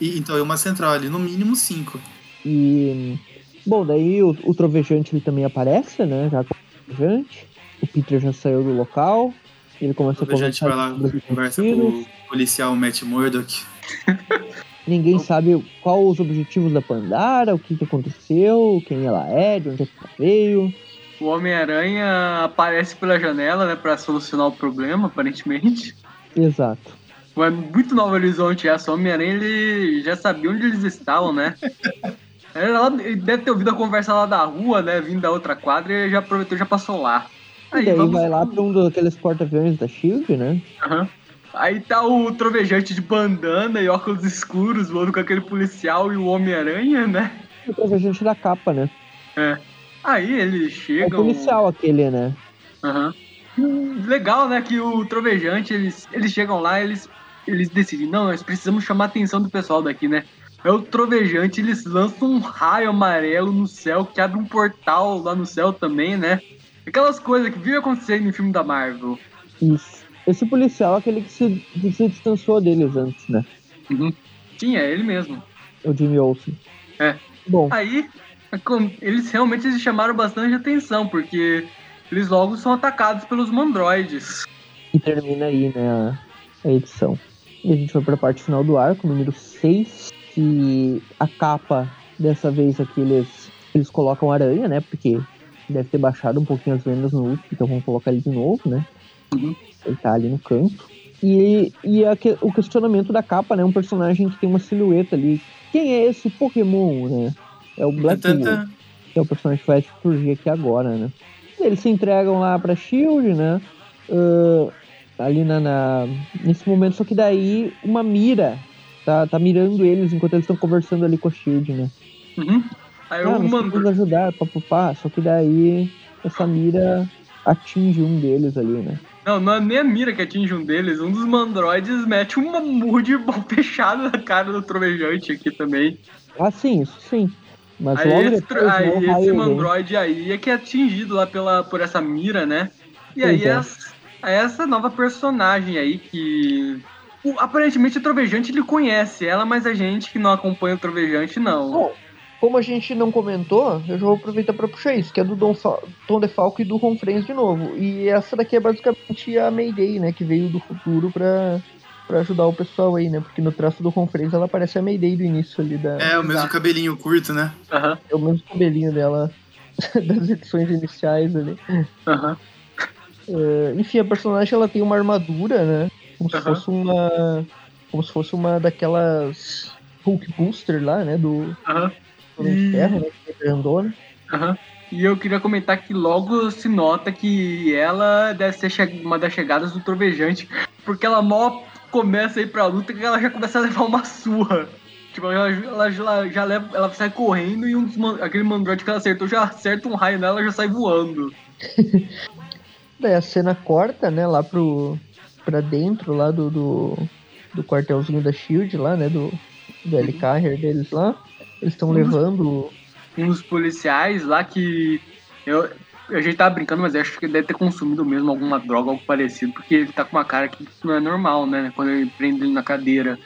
E uma central ali, no mínimo 5. E, bom, daí o Trovejante ele também aparece, né? Já com o Trovejante. O Peter já saiu do local. Ele começa a conversar. O Trovejante vai lá, conversa com o policial Matt Murdock. Ninguém sabe qual os objetivos da Pandara, o que aconteceu, quem ela é, de onde é que ela veio. O Homem-Aranha aparece pela janela, né, pra solucionar o problema, aparentemente. Exato. É muito Novo Horizonte essa. O Homem-Aranha, ele já sabia onde eles estavam, né? Ele deve ter ouvido a conversa lá da rua, né, vindo da outra quadra, e já aproveitou, já passou lá. Aí, e daí vai lá pra um daqueles porta-aviões da Shield, né? Aham. Uhum. Aí tá o Trovejante de bandana e óculos escuros voando com aquele policial e o Homem-Aranha, né? O Trovejante da capa, né? É. Aí ele chega... É o policial aquele, né? Aham. Uhum. Legal, né? Que o Trovejante, eles chegam lá, eles decidem... Não, nós precisamos chamar a atenção do pessoal daqui, né? É o Trovejante, eles lançam um raio amarelo no céu que abre um portal lá no céu também, né? Aquelas coisas que vive acontecendo no filme da Marvel. Isso. Esse policial é aquele que se distanciou deles antes, né? Uhum. Sim, é ele mesmo. O Jimmy Olsen. É. Bom. Aí, eles realmente chamaram bastante atenção, porque eles logo são atacados pelos mandroides. E termina aí, né, a edição. E a gente foi pra parte final do arco, número 6, que a capa, dessa vez aqui, eles colocam aranha, né? Porque deve ter baixado um pouquinho as vendas no último, então vamos colocar ele de novo, né? Uhum. Ele tá ali no canto. O questionamento da capa, né? Um personagem que tem uma silhueta ali. Quem é esse Pokémon, né? É o Blackpool, que é o personagem que vai surgir aqui agora, né? Eles se entregam lá pra Shield, né? Ali nesse momento, só que daí uma mira tá mirando eles enquanto eles estão conversando ali com a Shield, né? Uhum. Aí eu mando ajudar, papapá. Só que daí essa mira atinge um deles ali, né? Não é nem a mira que atinge um deles. Um dos mandroides mete uma murra de bom fechado na cara do Trovejante aqui também. Ah, sim, isso sim. Mas aí logo esse mandroide aí é que é atingido lá por essa mira, né? E aí essa nova personagem aí que... aparentemente o Trovejante ele conhece ela, mas a gente que não acompanha o Trovejante não. Bom, como a gente não comentou, eu já vou aproveitar pra puxar isso, que é do Tom DeFalco e do Ron Frenz de novo. E essa daqui é basicamente a Mayday, né, que veio do futuro pra ajudar o pessoal aí, né, porque no traço do Ron Frenz ela parece a Mayday do início ali da... É, o mesmo cabelinho curto, né? Uhum. É o mesmo cabelinho dela das edições iniciais ali. Uhum. Enfim, a personagem ela tem uma armadura, né, como se fosse uma daquelas Hulk Booster lá, né, do... Uhum. Terra, né? Uhum. E eu queria comentar que logo se nota que ela deve ser uma das chegadas do Trovejante, porque ela mal começa a ir pra luta que ela já começa a levar uma surra. Tipo, ela sai correndo e aquele mandroide que ela acertou já acerta um raio nela e já sai voando. Daí a cena corta, né, lá pra dentro lá do quartelzinho da Shield lá, né, do do Helicarrier deles lá. Eles estão levando... Uns policiais lá que... A gente tava brincando, mas eu acho que ele deve ter consumido mesmo alguma droga, algo parecido, porque ele tá com uma cara que não é normal, né? Quando ele prende ele na cadeira.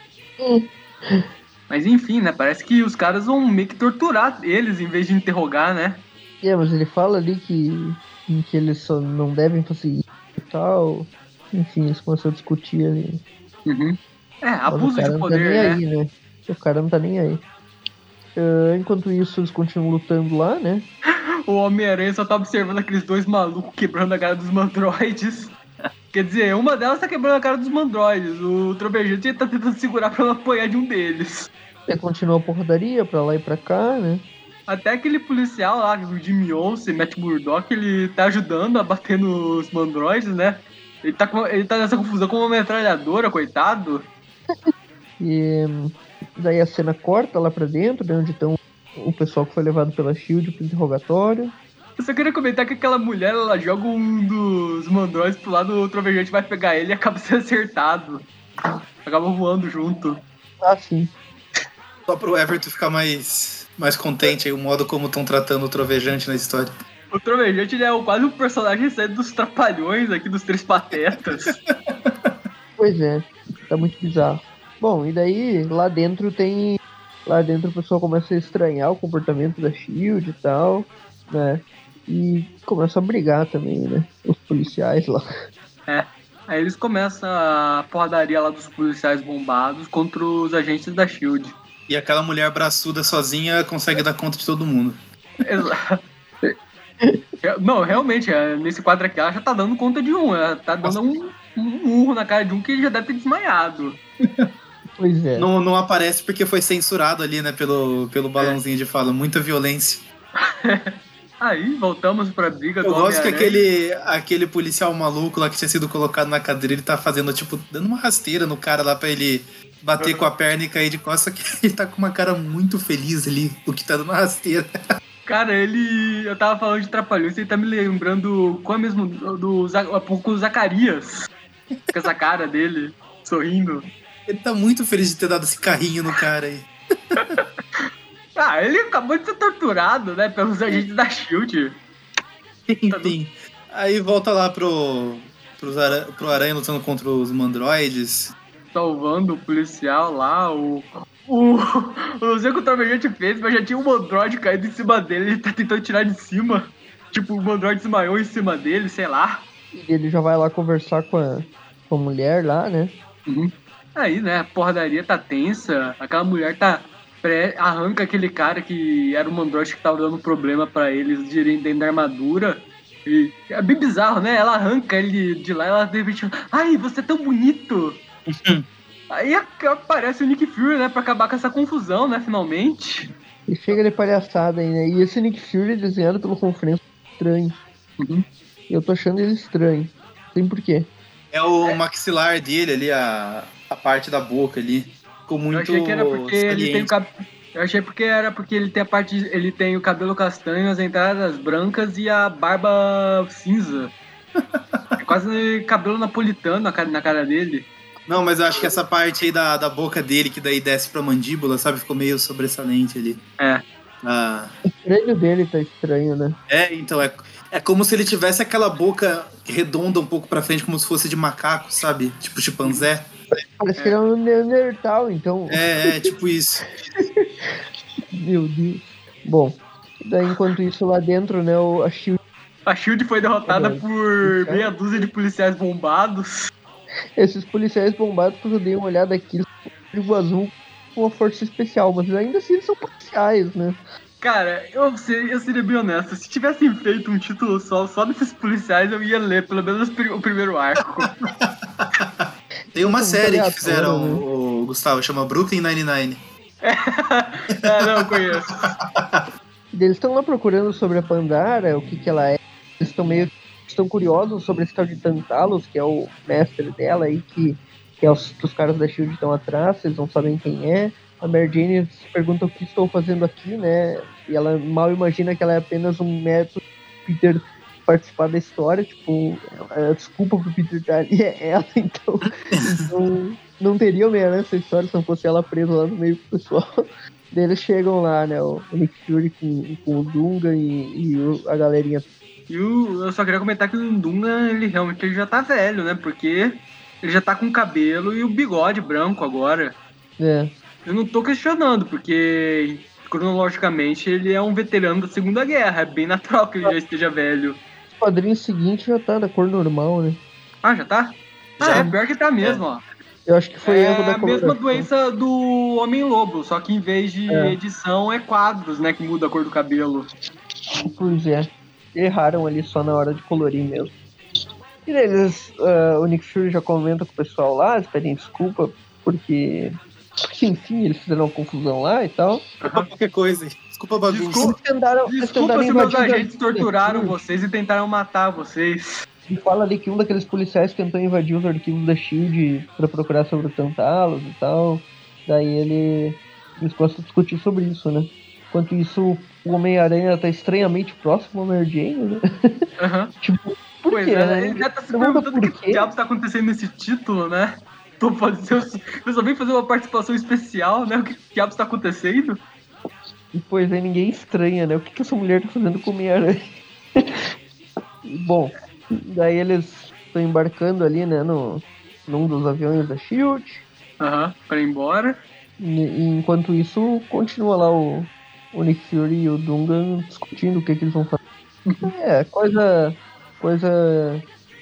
Mas enfim, né? Parece que os caras vão meio que torturar eles em vez de interrogar, né? É, mas ele fala ali que eles só não devem conseguir e tal. Enfim, eles começam a discutir ali. É, abuso de poder, né? Aí, né? O cara não tá nem aí. Enquanto isso, eles continuam lutando lá, né? O Homem-Aranha só tá observando aqueles dois malucos quebrando a cara dos mandroides. Quer dizer, uma delas tá quebrando a cara dos mandroides. O Trovejante tá tentando segurar pra não apanhar de um deles. Ele continua a porradaria pra lá e pra cá, né? Até aquele policial lá, o Jimmy Olsen, Matt Murdock, ele tá ajudando a bater nos mandroides, né? Ele tá nessa confusão com uma metralhadora, coitado. E daí a cena corta lá pra dentro, né, onde estão o pessoal que foi levado pela SHIELD pro interrogatório. Eu só queria comentar que aquela mulher, ela joga um dos mandroides pro lado, o Trovejante vai pegar ele e acaba sendo acertado. Acaba voando junto. Ah, sim. Só pro Everton ficar mais contente aí, o modo como estão tratando o Trovejante na história. O Trovejante, ele é quase um personagem saindo dos Trapalhões aqui, dos Três Patetas. Pois é, tá muito bizarro. Bom, e daí, lá dentro o pessoal começa a estranhar o comportamento da SHIELD e tal, né? E começa a brigar também, né? Os policiais lá. É, aí eles começam a porradaria lá dos policiais bombados contra os agentes da SHIELD. E aquela mulher braçuda sozinha consegue dar conta de todo mundo. Exato. Não, realmente, nesse quadro aqui ela já tá dando conta de um. Ela tá dando um murro na cara de um que já deve ter desmaiado. Pois é. Não aparece porque foi censurado ali, né, pelo balãozinho de fala. Muita violência. Aí voltamos pra briga. Eu gosto que aquele policial maluco lá que tinha sido colocado na cadeira, ele tá fazendo, tipo, dando uma rasteira no cara lá pra ele bater com a perna e cair de costas, que ele tá com uma cara muito feliz ali, o que tá dando uma rasteira. Cara, eu tava falando de Trapalhões, ele tá me lembrando qual é mesmo do Zacarias, com essa cara dele, sorrindo. Ele tá muito feliz de ter dado esse carrinho no cara aí. Ele acabou de ser torturado, né, pelos agentes da SHIELD. Enfim, aí volta lá pro Aranha lutando contra os mandroides. Salvando o policial lá, eu não sei o que o Trovejante fez, mas já tinha um mandroide caído em cima dele, ele tá tentando tirar de cima. Tipo, o mandroide desmaiou em cima dele, sei lá. E ele já vai lá conversar com a mulher lá, né? Aí, né, a porradaria tá tensa, aquela mulher tá... arranca aquele cara que era o mandroide que tava dando problema pra eles de irem dentro da armadura. E é bem bizarro, né? Ela arranca ele de lá e ela de repente... Ai, você é tão bonito! Aí aparece o Nick Fury, né, pra acabar com essa confusão, né, finalmente. E chega de palhaçada aí, né, e esse Nick Fury desenhado pelo Conferência estranho. Eu tô achando ele estranho, não sei porquê. É o maxilar dele ali, a parte da boca ali, ficou muito... Eu achei porque era porque ele tem ele tem o cabelo castanho, as entradas brancas e a barba cinza. É quase cabelo napolitano na cara dele. Não, mas eu acho que essa parte aí da boca dele, que daí desce pra mandíbula, sabe? Ficou meio sobressalente ali. É. O crânio dele tá estranho, né? É, então, é como se ele tivesse aquela boca redonda um pouco pra frente, como se fosse de macaco, sabe? Tipo chimpanzé. Parece que ele é um Neandertal, então. É, tipo isso. Meu Deus. Bom, daí enquanto isso lá dentro, né, a SHIELD foi derrotada por meia dúzia de policiais bombados. Esses policiais bombados, quando eu dei uma olhada aqui, eles são um tribo azul com uma força especial, mas ainda assim eles são policiais, né? Cara, eu seria bem honesto, se tivessem feito um título só desses policiais, eu ia ler pelo menos o primeiro arco. Tem uma série que fizeram, né? O Gustavo, chama Brooklyn Nine-Nine. Não conheço. Eles estão lá procurando sobre a Pandara, o que ela é, eles estão meio... Estão curiosos sobre esse tal de Tantalus, que é o mestre dela aí, que é os caras da SHIELD estão atrás, eles não sabem quem é. A Mary Jane pergunta o que estou fazendo aqui, né? E ela mal imagina que ela é apenas um método do Peter participar da história, tipo, a desculpa pro Peter estar ali é ela, então não teria Homem-Aranha nessa história se não fosse ela presa lá no meio do pessoal. Daí eles chegam lá, né? O Nick Fury com o Dunga e a galerinha. Eu só queria comentar que o Dunga, ele realmente ele já tá velho, né? Porque ele já tá com o cabelo e o bigode branco agora. É. Eu não tô questionando, porque cronologicamente ele é um veterano da Segunda Guerra. É bem natural que ele já esteja velho. O quadrinho seguinte já tá da cor normal, né? Ah, já tá? Ah, já. É pior que tá mesmo, ó. Eu acho que foi erro da coloração. É a mesma doença do Homem-Lobo, só que em vez de edição é quadros, né, que muda a cor do cabelo. Pois é. Erraram ali só na hora de colorir mesmo. E daí eles, o Nick Fury já comenta com o pessoal lá, eles pedem desculpa, porque enfim, eles fizeram uma confusão lá e tal. Qualquer coisa, desculpa a bagunça. Desculpa se meus agentes torturaram vocês e tentaram matar vocês. E fala ali que um daqueles policiais tentou invadir os arquivos da SHIELD pra procurar sobre o Tantalus e tal. Daí eles gostam de discutir sobre isso, né? Enquanto isso, o Homem-Aranha tá estranhamente próximo ao Mary Jane, né? Uhum. Tipo, por pois quê? Né? Ele já tá se perguntando o que diabos tá acontecendo nesse título, né? Então pode ser... Eu só vim fazer uma participação especial, né? O que diabos tá acontecendo? E pois é, ninguém estranha, né? O que essa mulher tá fazendo com o Homem-Aranha? Bom... Daí eles estão embarcando ali, né, num dos aviões da SHIELD. Aham, pra ir embora. E enquanto isso, continua lá o Nick Fury e o Dungan discutindo o que eles vão fazer. Coisa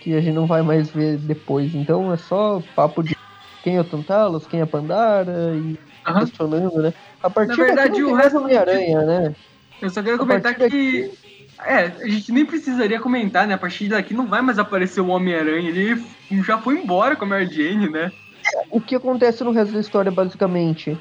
que a gente não vai mais ver depois. Então é só papo de quem é o Tantalus, quem é a Pandara e questionando, né? A partir da verdade, o resto do Homem-Aranha, né? Eu só quero comentar que... a gente nem precisaria comentar, né? A partir daqui não vai mais aparecer o Homem-Aranha. Ele já foi embora com a Mary Jane, né? O que acontece no resto da história, basicamente?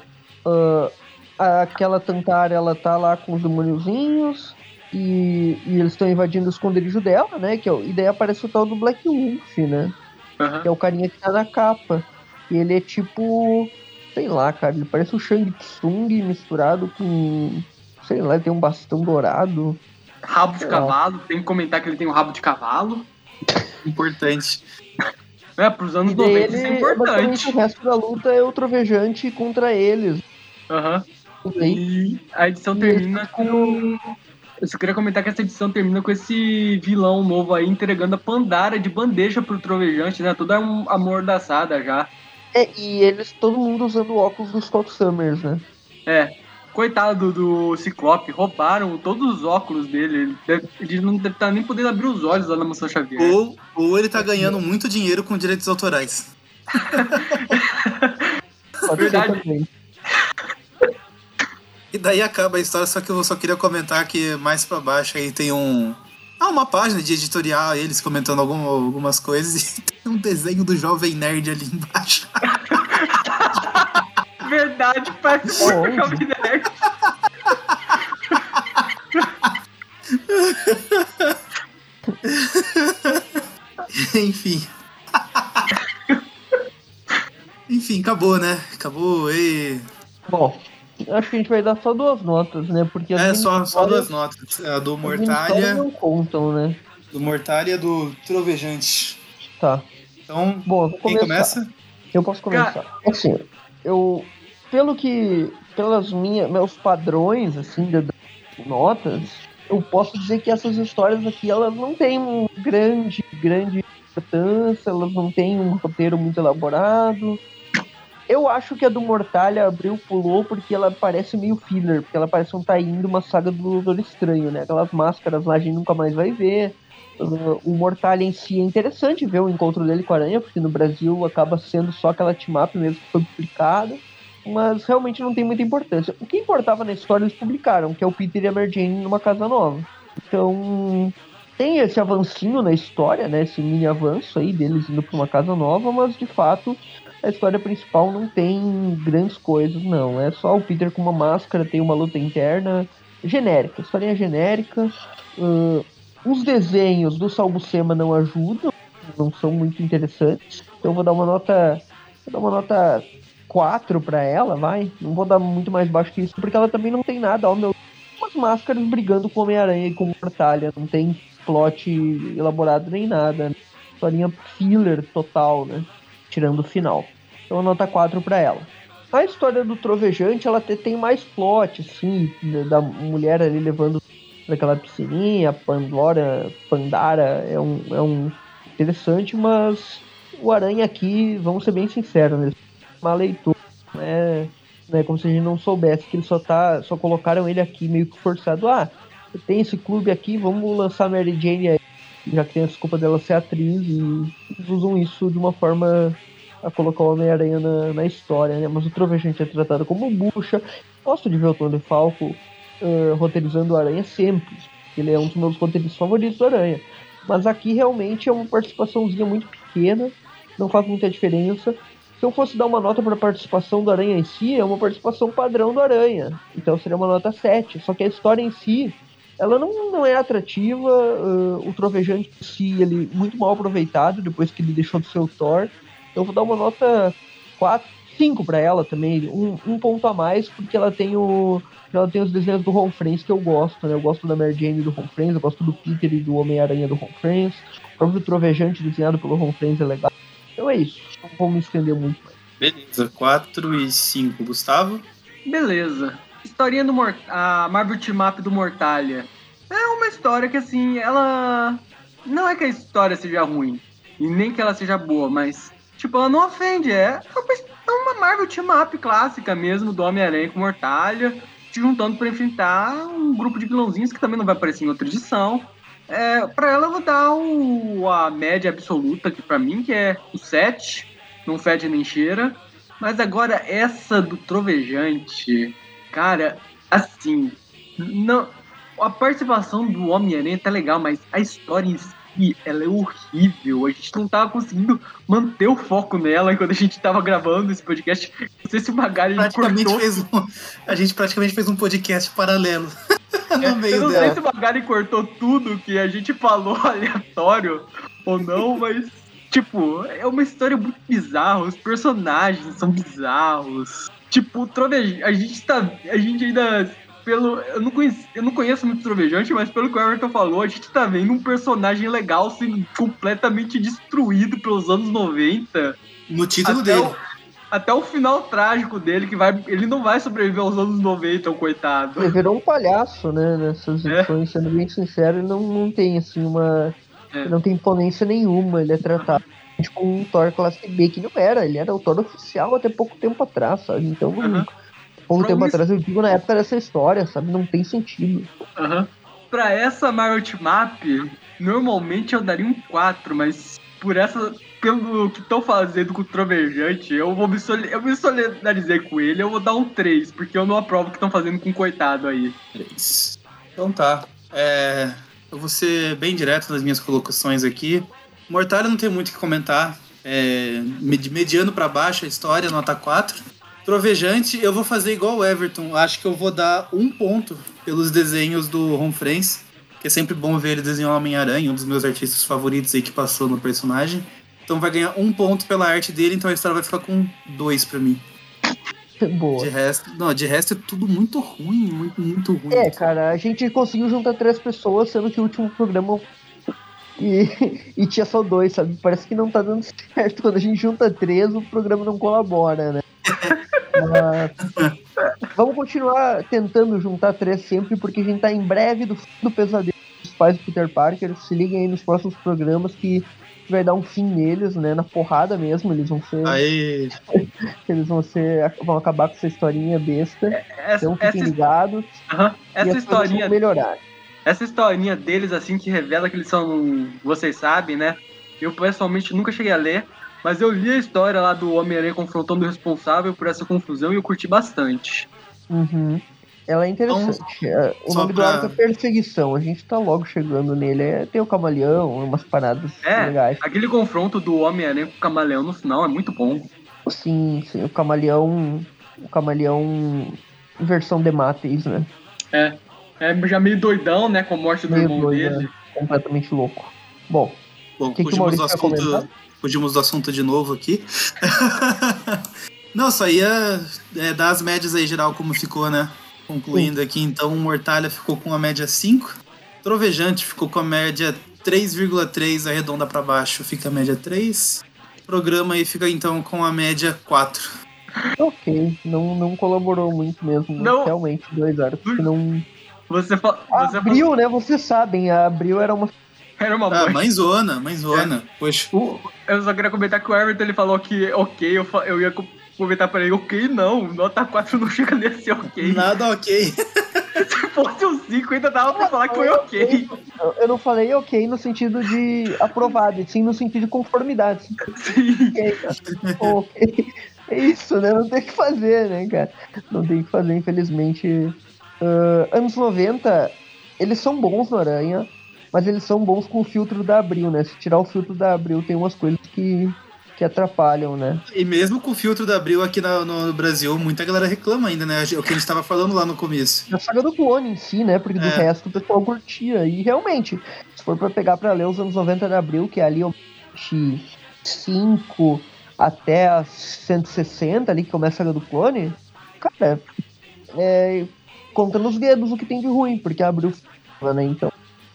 Aquela Tantara, ela tá lá com os demôniozinhos e eles estão invadindo o esconderijo dela, né? E daí aparece o tal do Black Wolf, né? Uhum. Que é o carinha que tá na capa. E ele é tipo... Sei lá, cara. Ele parece o Shang Tsung misturado com... Sei lá, ele tem um bastão dourado... Rabo de cavalo, tem que comentar que ele tem um rabo de cavalo. Importante. Pros anos 90 isso é importante. O resto da luta é o Trovejante contra eles. Aham. Uhum. E a edição termina com... Eu só queria comentar que essa edição termina com esse vilão novo aí entregando a Pandara de bandeja pro Trovejante, né? Toda amordaçada já. E eles, todo mundo usando o óculos do Scott Summers, né? Coitado do Ciclope, roubaram todos os óculos dele. Ele não deve estar nem podendo abrir os olhos lá na Mansão Xavier. Ou ele tá ganhando muito dinheiro com direitos autorais. Verdade. E daí acaba a história, só que eu só queria comentar que mais pra baixo aí tem uma página de editorial, eles comentando algumas coisas, e tem um desenho do Jovem Nerd ali embaixo. Verdade, parece muito Jovem Nerd. Enfim, acabou, né? Acabou, e... Bom, acho que a gente vai dar só duas notas, né? Porque só duas notas. A do Mortalha... não contam, né? Do Mortalha e do Trovejante. Tá. Então, bom, quem começa? Eu posso começar. Assim, eu... Pelos meus padrões, assim, de notas, eu posso dizer que essas histórias aqui, elas não têm um grande importância, elas não têm um roteiro muito elaborado. Eu acho que a do Mortalha, Abril pulou, porque ela parece meio filler, porque ela parece um tie-in de uma saga do Doutor Estranho, né? Aquelas máscaras lá a gente nunca mais vai ver. O Mortalha em si é interessante ver o encontro dele com a Aranha, porque no Brasil acaba sendo só aquela team-up mesmo que foi publicada, mas realmente não tem muita importância. O que importava na história eles publicaram, que é o Peter e a Mary Jane numa casa nova. Então tem esse avancinho na história, né, esse mini avanço aí deles indo pra uma casa nova, mas de fato a história principal não tem grandes coisas, não. É só o Peter com uma máscara, tem uma luta interna genérica, historinha genérica. Os desenhos do Sal Buscema não ajudam, não são muito interessantes. Então eu vou dar uma nota 4 pra ela, vai. Não vou dar muito mais baixo que isso, porque ela também não tem nada. Ó, umas máscaras brigando com o Homem-Aranha e com o Mortalha. Não tem plot elaborado nem nada. Né? Só linha filler total, né? Tirando o final. Então nota 4 pra ela. A história do Trovejante, ela tem mais plot, assim, da mulher ali levando daquela piscininha, a Pandara é um interessante, mas o Aranha aqui, vamos ser bem sinceros, né? Uma leitura, né? Como se a gente não soubesse que ele só colocaram ele aqui meio que forçado. Ah, tem esse clube aqui, vamos lançar Mary Jane aí, já que tem a desculpa dela ser atriz, e eles usam isso de uma forma a colocar o Homem-Aranha na história, né? Mas o Trovejante é tratado como bucha. Gosto de ver o Tom de Falco roteirizando o Aranha sempre. Ele é um dos meus roteiristas favoritos do Aranha. Mas aqui realmente é uma participaçãozinha muito pequena, não faz muita diferença. Se eu fosse dar uma nota para a participação do Aranha em si, é uma participação padrão do Aranha. Então seria uma nota 7. Só que a história em si, ela não é atrativa. O Trovejante em si, ele é muito mal aproveitado depois que ele deixou do seu Thor. Eu vou dar uma nota 5 pra ela também, um ponto a mais, porque ela tem os desenhos do Ron Frenz que eu gosto, né? Eu gosto da Mary Jane do Ron Frenz, eu gosto do Peter e do Homem-Aranha do Ron Frenz, o próprio Trovejante desenhado pelo Ron Frenz é legal. Então é isso, não vou me estender muito. Beleza, 4 e 5, Gustavo? Beleza. Historinha do a Marvel Team-Up do Mortalha. É uma história que, assim, ela... Não é que a história seja ruim, e nem que ela seja boa, mas... Tipo, ela não ofende, é uma Marvel Team-Up clássica mesmo, do Homem-Aranha com Mortalha, se juntando pra enfrentar um grupo de vilãozinhos que também não vai aparecer em outra edição. Pra ela eu vou dar a média absoluta aqui pra mim, que é o 7, não fede nem cheira. Mas agora essa do Trovejante, cara, assim, não, a participação do Homem-Aranha tá legal, mas a história em si, ela é horrível, a gente não tava conseguindo manter o foco nela quando a gente tava gravando esse podcast. Não sei se o Magali cortou. A gente praticamente fez um podcast paralelo no meio dela. Eu não sei se o Magali cortou tudo que a gente falou aleatório ou não, mas tipo, é uma história muito bizarra, os personagens são bizarros. Tipo, o Trovejante, a gente ainda... eu não conheço muito Trovejante, mas pelo que o Everton falou, a gente tá vendo um personagem legal sendo completamente destruído pelos anos 90. No título dele. Até o final trágico dele, que ele não vai sobreviver aos anos 90, o coitado. Ele virou um palhaço, né, nessas edições, sendo bem sincero, ele não tem, assim, uma... Não tem imponência nenhuma, ele é tratado tipo um Thor classe B, que não era, ele era o Thor oficial até pouco tempo atrás, sabe, então... Um tempo atrás, eu digo, na época dessa história, sabe? Não tem sentido. Pra essa Marvel Team-Up, normalmente eu daria um 4, mas por essa, pelo que estão fazendo com o Trovejante, eu me solidarizei com ele, eu vou dar um 3, porque eu não aprovo o que estão fazendo com o coitado aí. 3. Então tá. Eu vou ser bem direto nas minhas colocações aqui. Mortalha não tem muito o que comentar. De mediano pra baixo a história, nota 4. Trovejante, eu vou fazer igual o Everton. Acho que eu vou dar um ponto pelos desenhos do Ron Frenz, que é sempre bom ver ele desenhar o Homem-Aranha, um dos meus artistas favoritos aí que passou no personagem. Então vai ganhar um ponto pela arte dele, então a história vai ficar com 2 pra mim. Boa. De resto é tudo muito ruim, muito, muito ruim. Cara, a gente conseguiu juntar 3 pessoas, sendo que o último programa... E tinha só 2, sabe? Parece que não tá dando certo. Quando a gente junta 3, o programa não colabora, né? Mas vamos continuar tentando juntar 3 sempre, porque a gente tá em breve do fim do pesadelo dos pais do Peter Parker. Se liguem aí nos próximos programas que vai dar um fim neles, né? Na porrada mesmo, eles vão ser... Aí. Eles vão acabar com essa historinha besta. Então fiquem ligados. Essa historinha vão melhorar. Essa historinha deles, assim, que revela que eles são... Vocês sabem, né? Eu, pessoalmente, nunca cheguei a ler, mas eu li a história lá do Homem-Aranha confrontando o responsável por essa confusão e eu curti bastante. Ela é interessante. Então, o nome do arco é Perseguição. A gente tá logo chegando nele. Tem o Camaleão, umas paradas legais. Aquele confronto do Homem-Aranha com o Camaleão no final é muito bom. Sim. O Camaleão versão de Matheus, né? Já meio doidão, né? Com a morte do irmão dele. Completamente louco. Bom, que fugimos do assunto de novo aqui. Não, só ia dar as médias aí geral como ficou, né? Concluindo aqui, então, Mortalha ficou com a média 5. Trovejante ficou com a média 3,3, arredonda pra baixo, fica a média 3. programa aí fica então com a média 4. Ok, não colaborou muito mesmo. Não. Realmente, 2 arcos que não... Abril, né? Vocês sabem, a Abril era uma... Mãezona. É. Poxa. Eu só queria comentar que o Everton, ele falou que ok, eu ia comentar pra ele, ok não, nota 4 não chega nesse ok. Nada ok. Se fosse um 5, ainda dava pra falar que foi ok. Eu não falei ok no sentido de aprovado, e sim no sentido de conformidade. Sim. Okay, cara. Ok. É isso, né? Não tem o que fazer, né, cara? Não tem o que fazer, infelizmente. Anos 90, eles são bons no Aranha, mas eles são bons com o filtro da Abril, né? Se tirar o filtro da Abril, tem umas coisas que atrapalham, né? E mesmo com o filtro da Abril aqui no Brasil, muita galera reclama ainda, né? O que a gente tava falando lá no começo. A saga do clone em si, né? Porque do resto o pessoal curtia. E realmente, se for pra pegar pra ler os anos 90 da Abril, que é ali o X5 até a 160 ali, que começa a saga do clone, cara, contando os dedos o que tem de ruim, porque a Abril fala, né?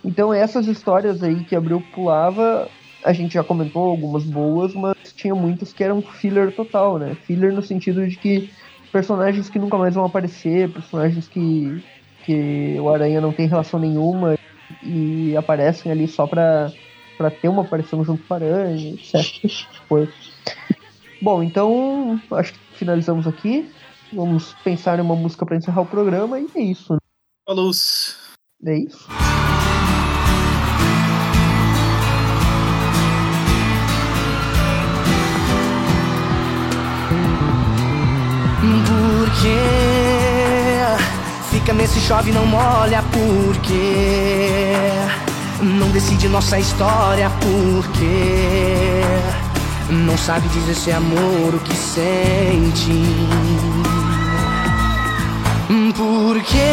Então essas histórias aí que Abril pulava, a gente já comentou algumas boas, mas tinha muitas que eram filler total, né? Filler no sentido de que personagens que nunca mais vão aparecer, personagens que o Aranha não tem relação nenhuma e aparecem ali só pra ter uma aparição junto com o Aranha, etc. Bom, então acho que finalizamos aqui. Vamos pensar em uma música pra encerrar o programa e é isso, né? Falou! É isso. Porque fica nesse chove e não molha, porque não decide nossa história, porque não sabe dizer se é amor o que sente, porque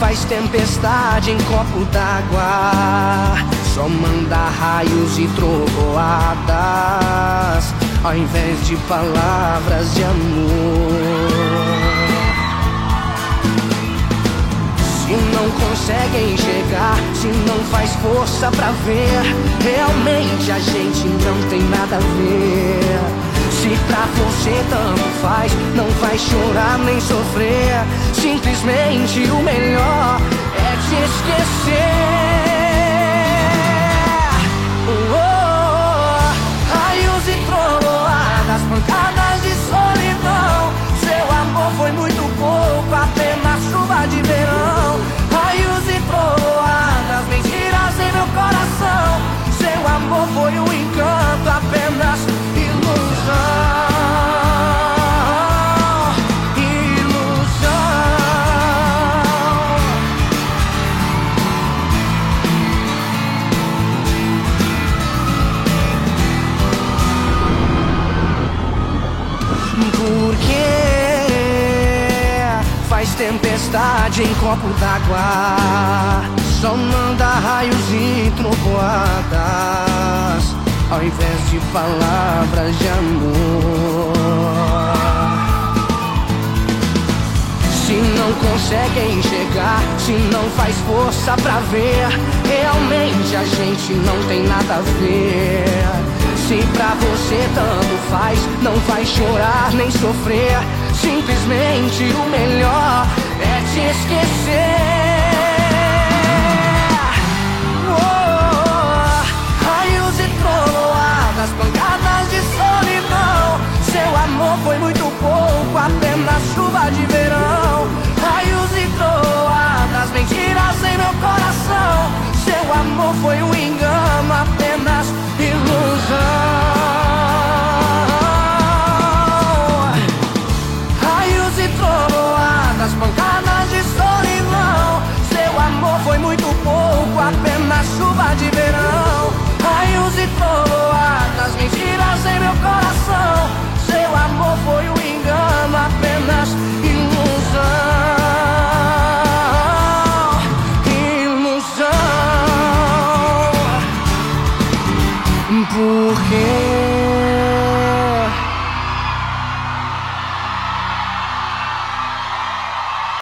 faz tempestade em copo d'água, só manda raios e trovoadas ao invés de palavras de amor. Se não consegue enxergar, se não faz força pra ver, realmente a gente não tem nada a ver. Se pra você tanto faz, não vai chorar nem sofrer, simplesmente o melhor é te esquecer. Raios e trovoadas, pancadas de solidão. Seu amor foi muito pouco, apenas chuva de verão. Raios e trovoadas, mentiras em meu coração. Seu amor foi um encanto, apenas ilusão. Porque faz tempestade em copo d'água, só manda raios e trovoadas ao invés de palavras de amor. Se não consegue enxergar, se não faz força pra ver, realmente a gente não tem nada a ver. Se pra você tanto faz, não vai chorar nem sofrer, simplesmente o melhor é te esquecer.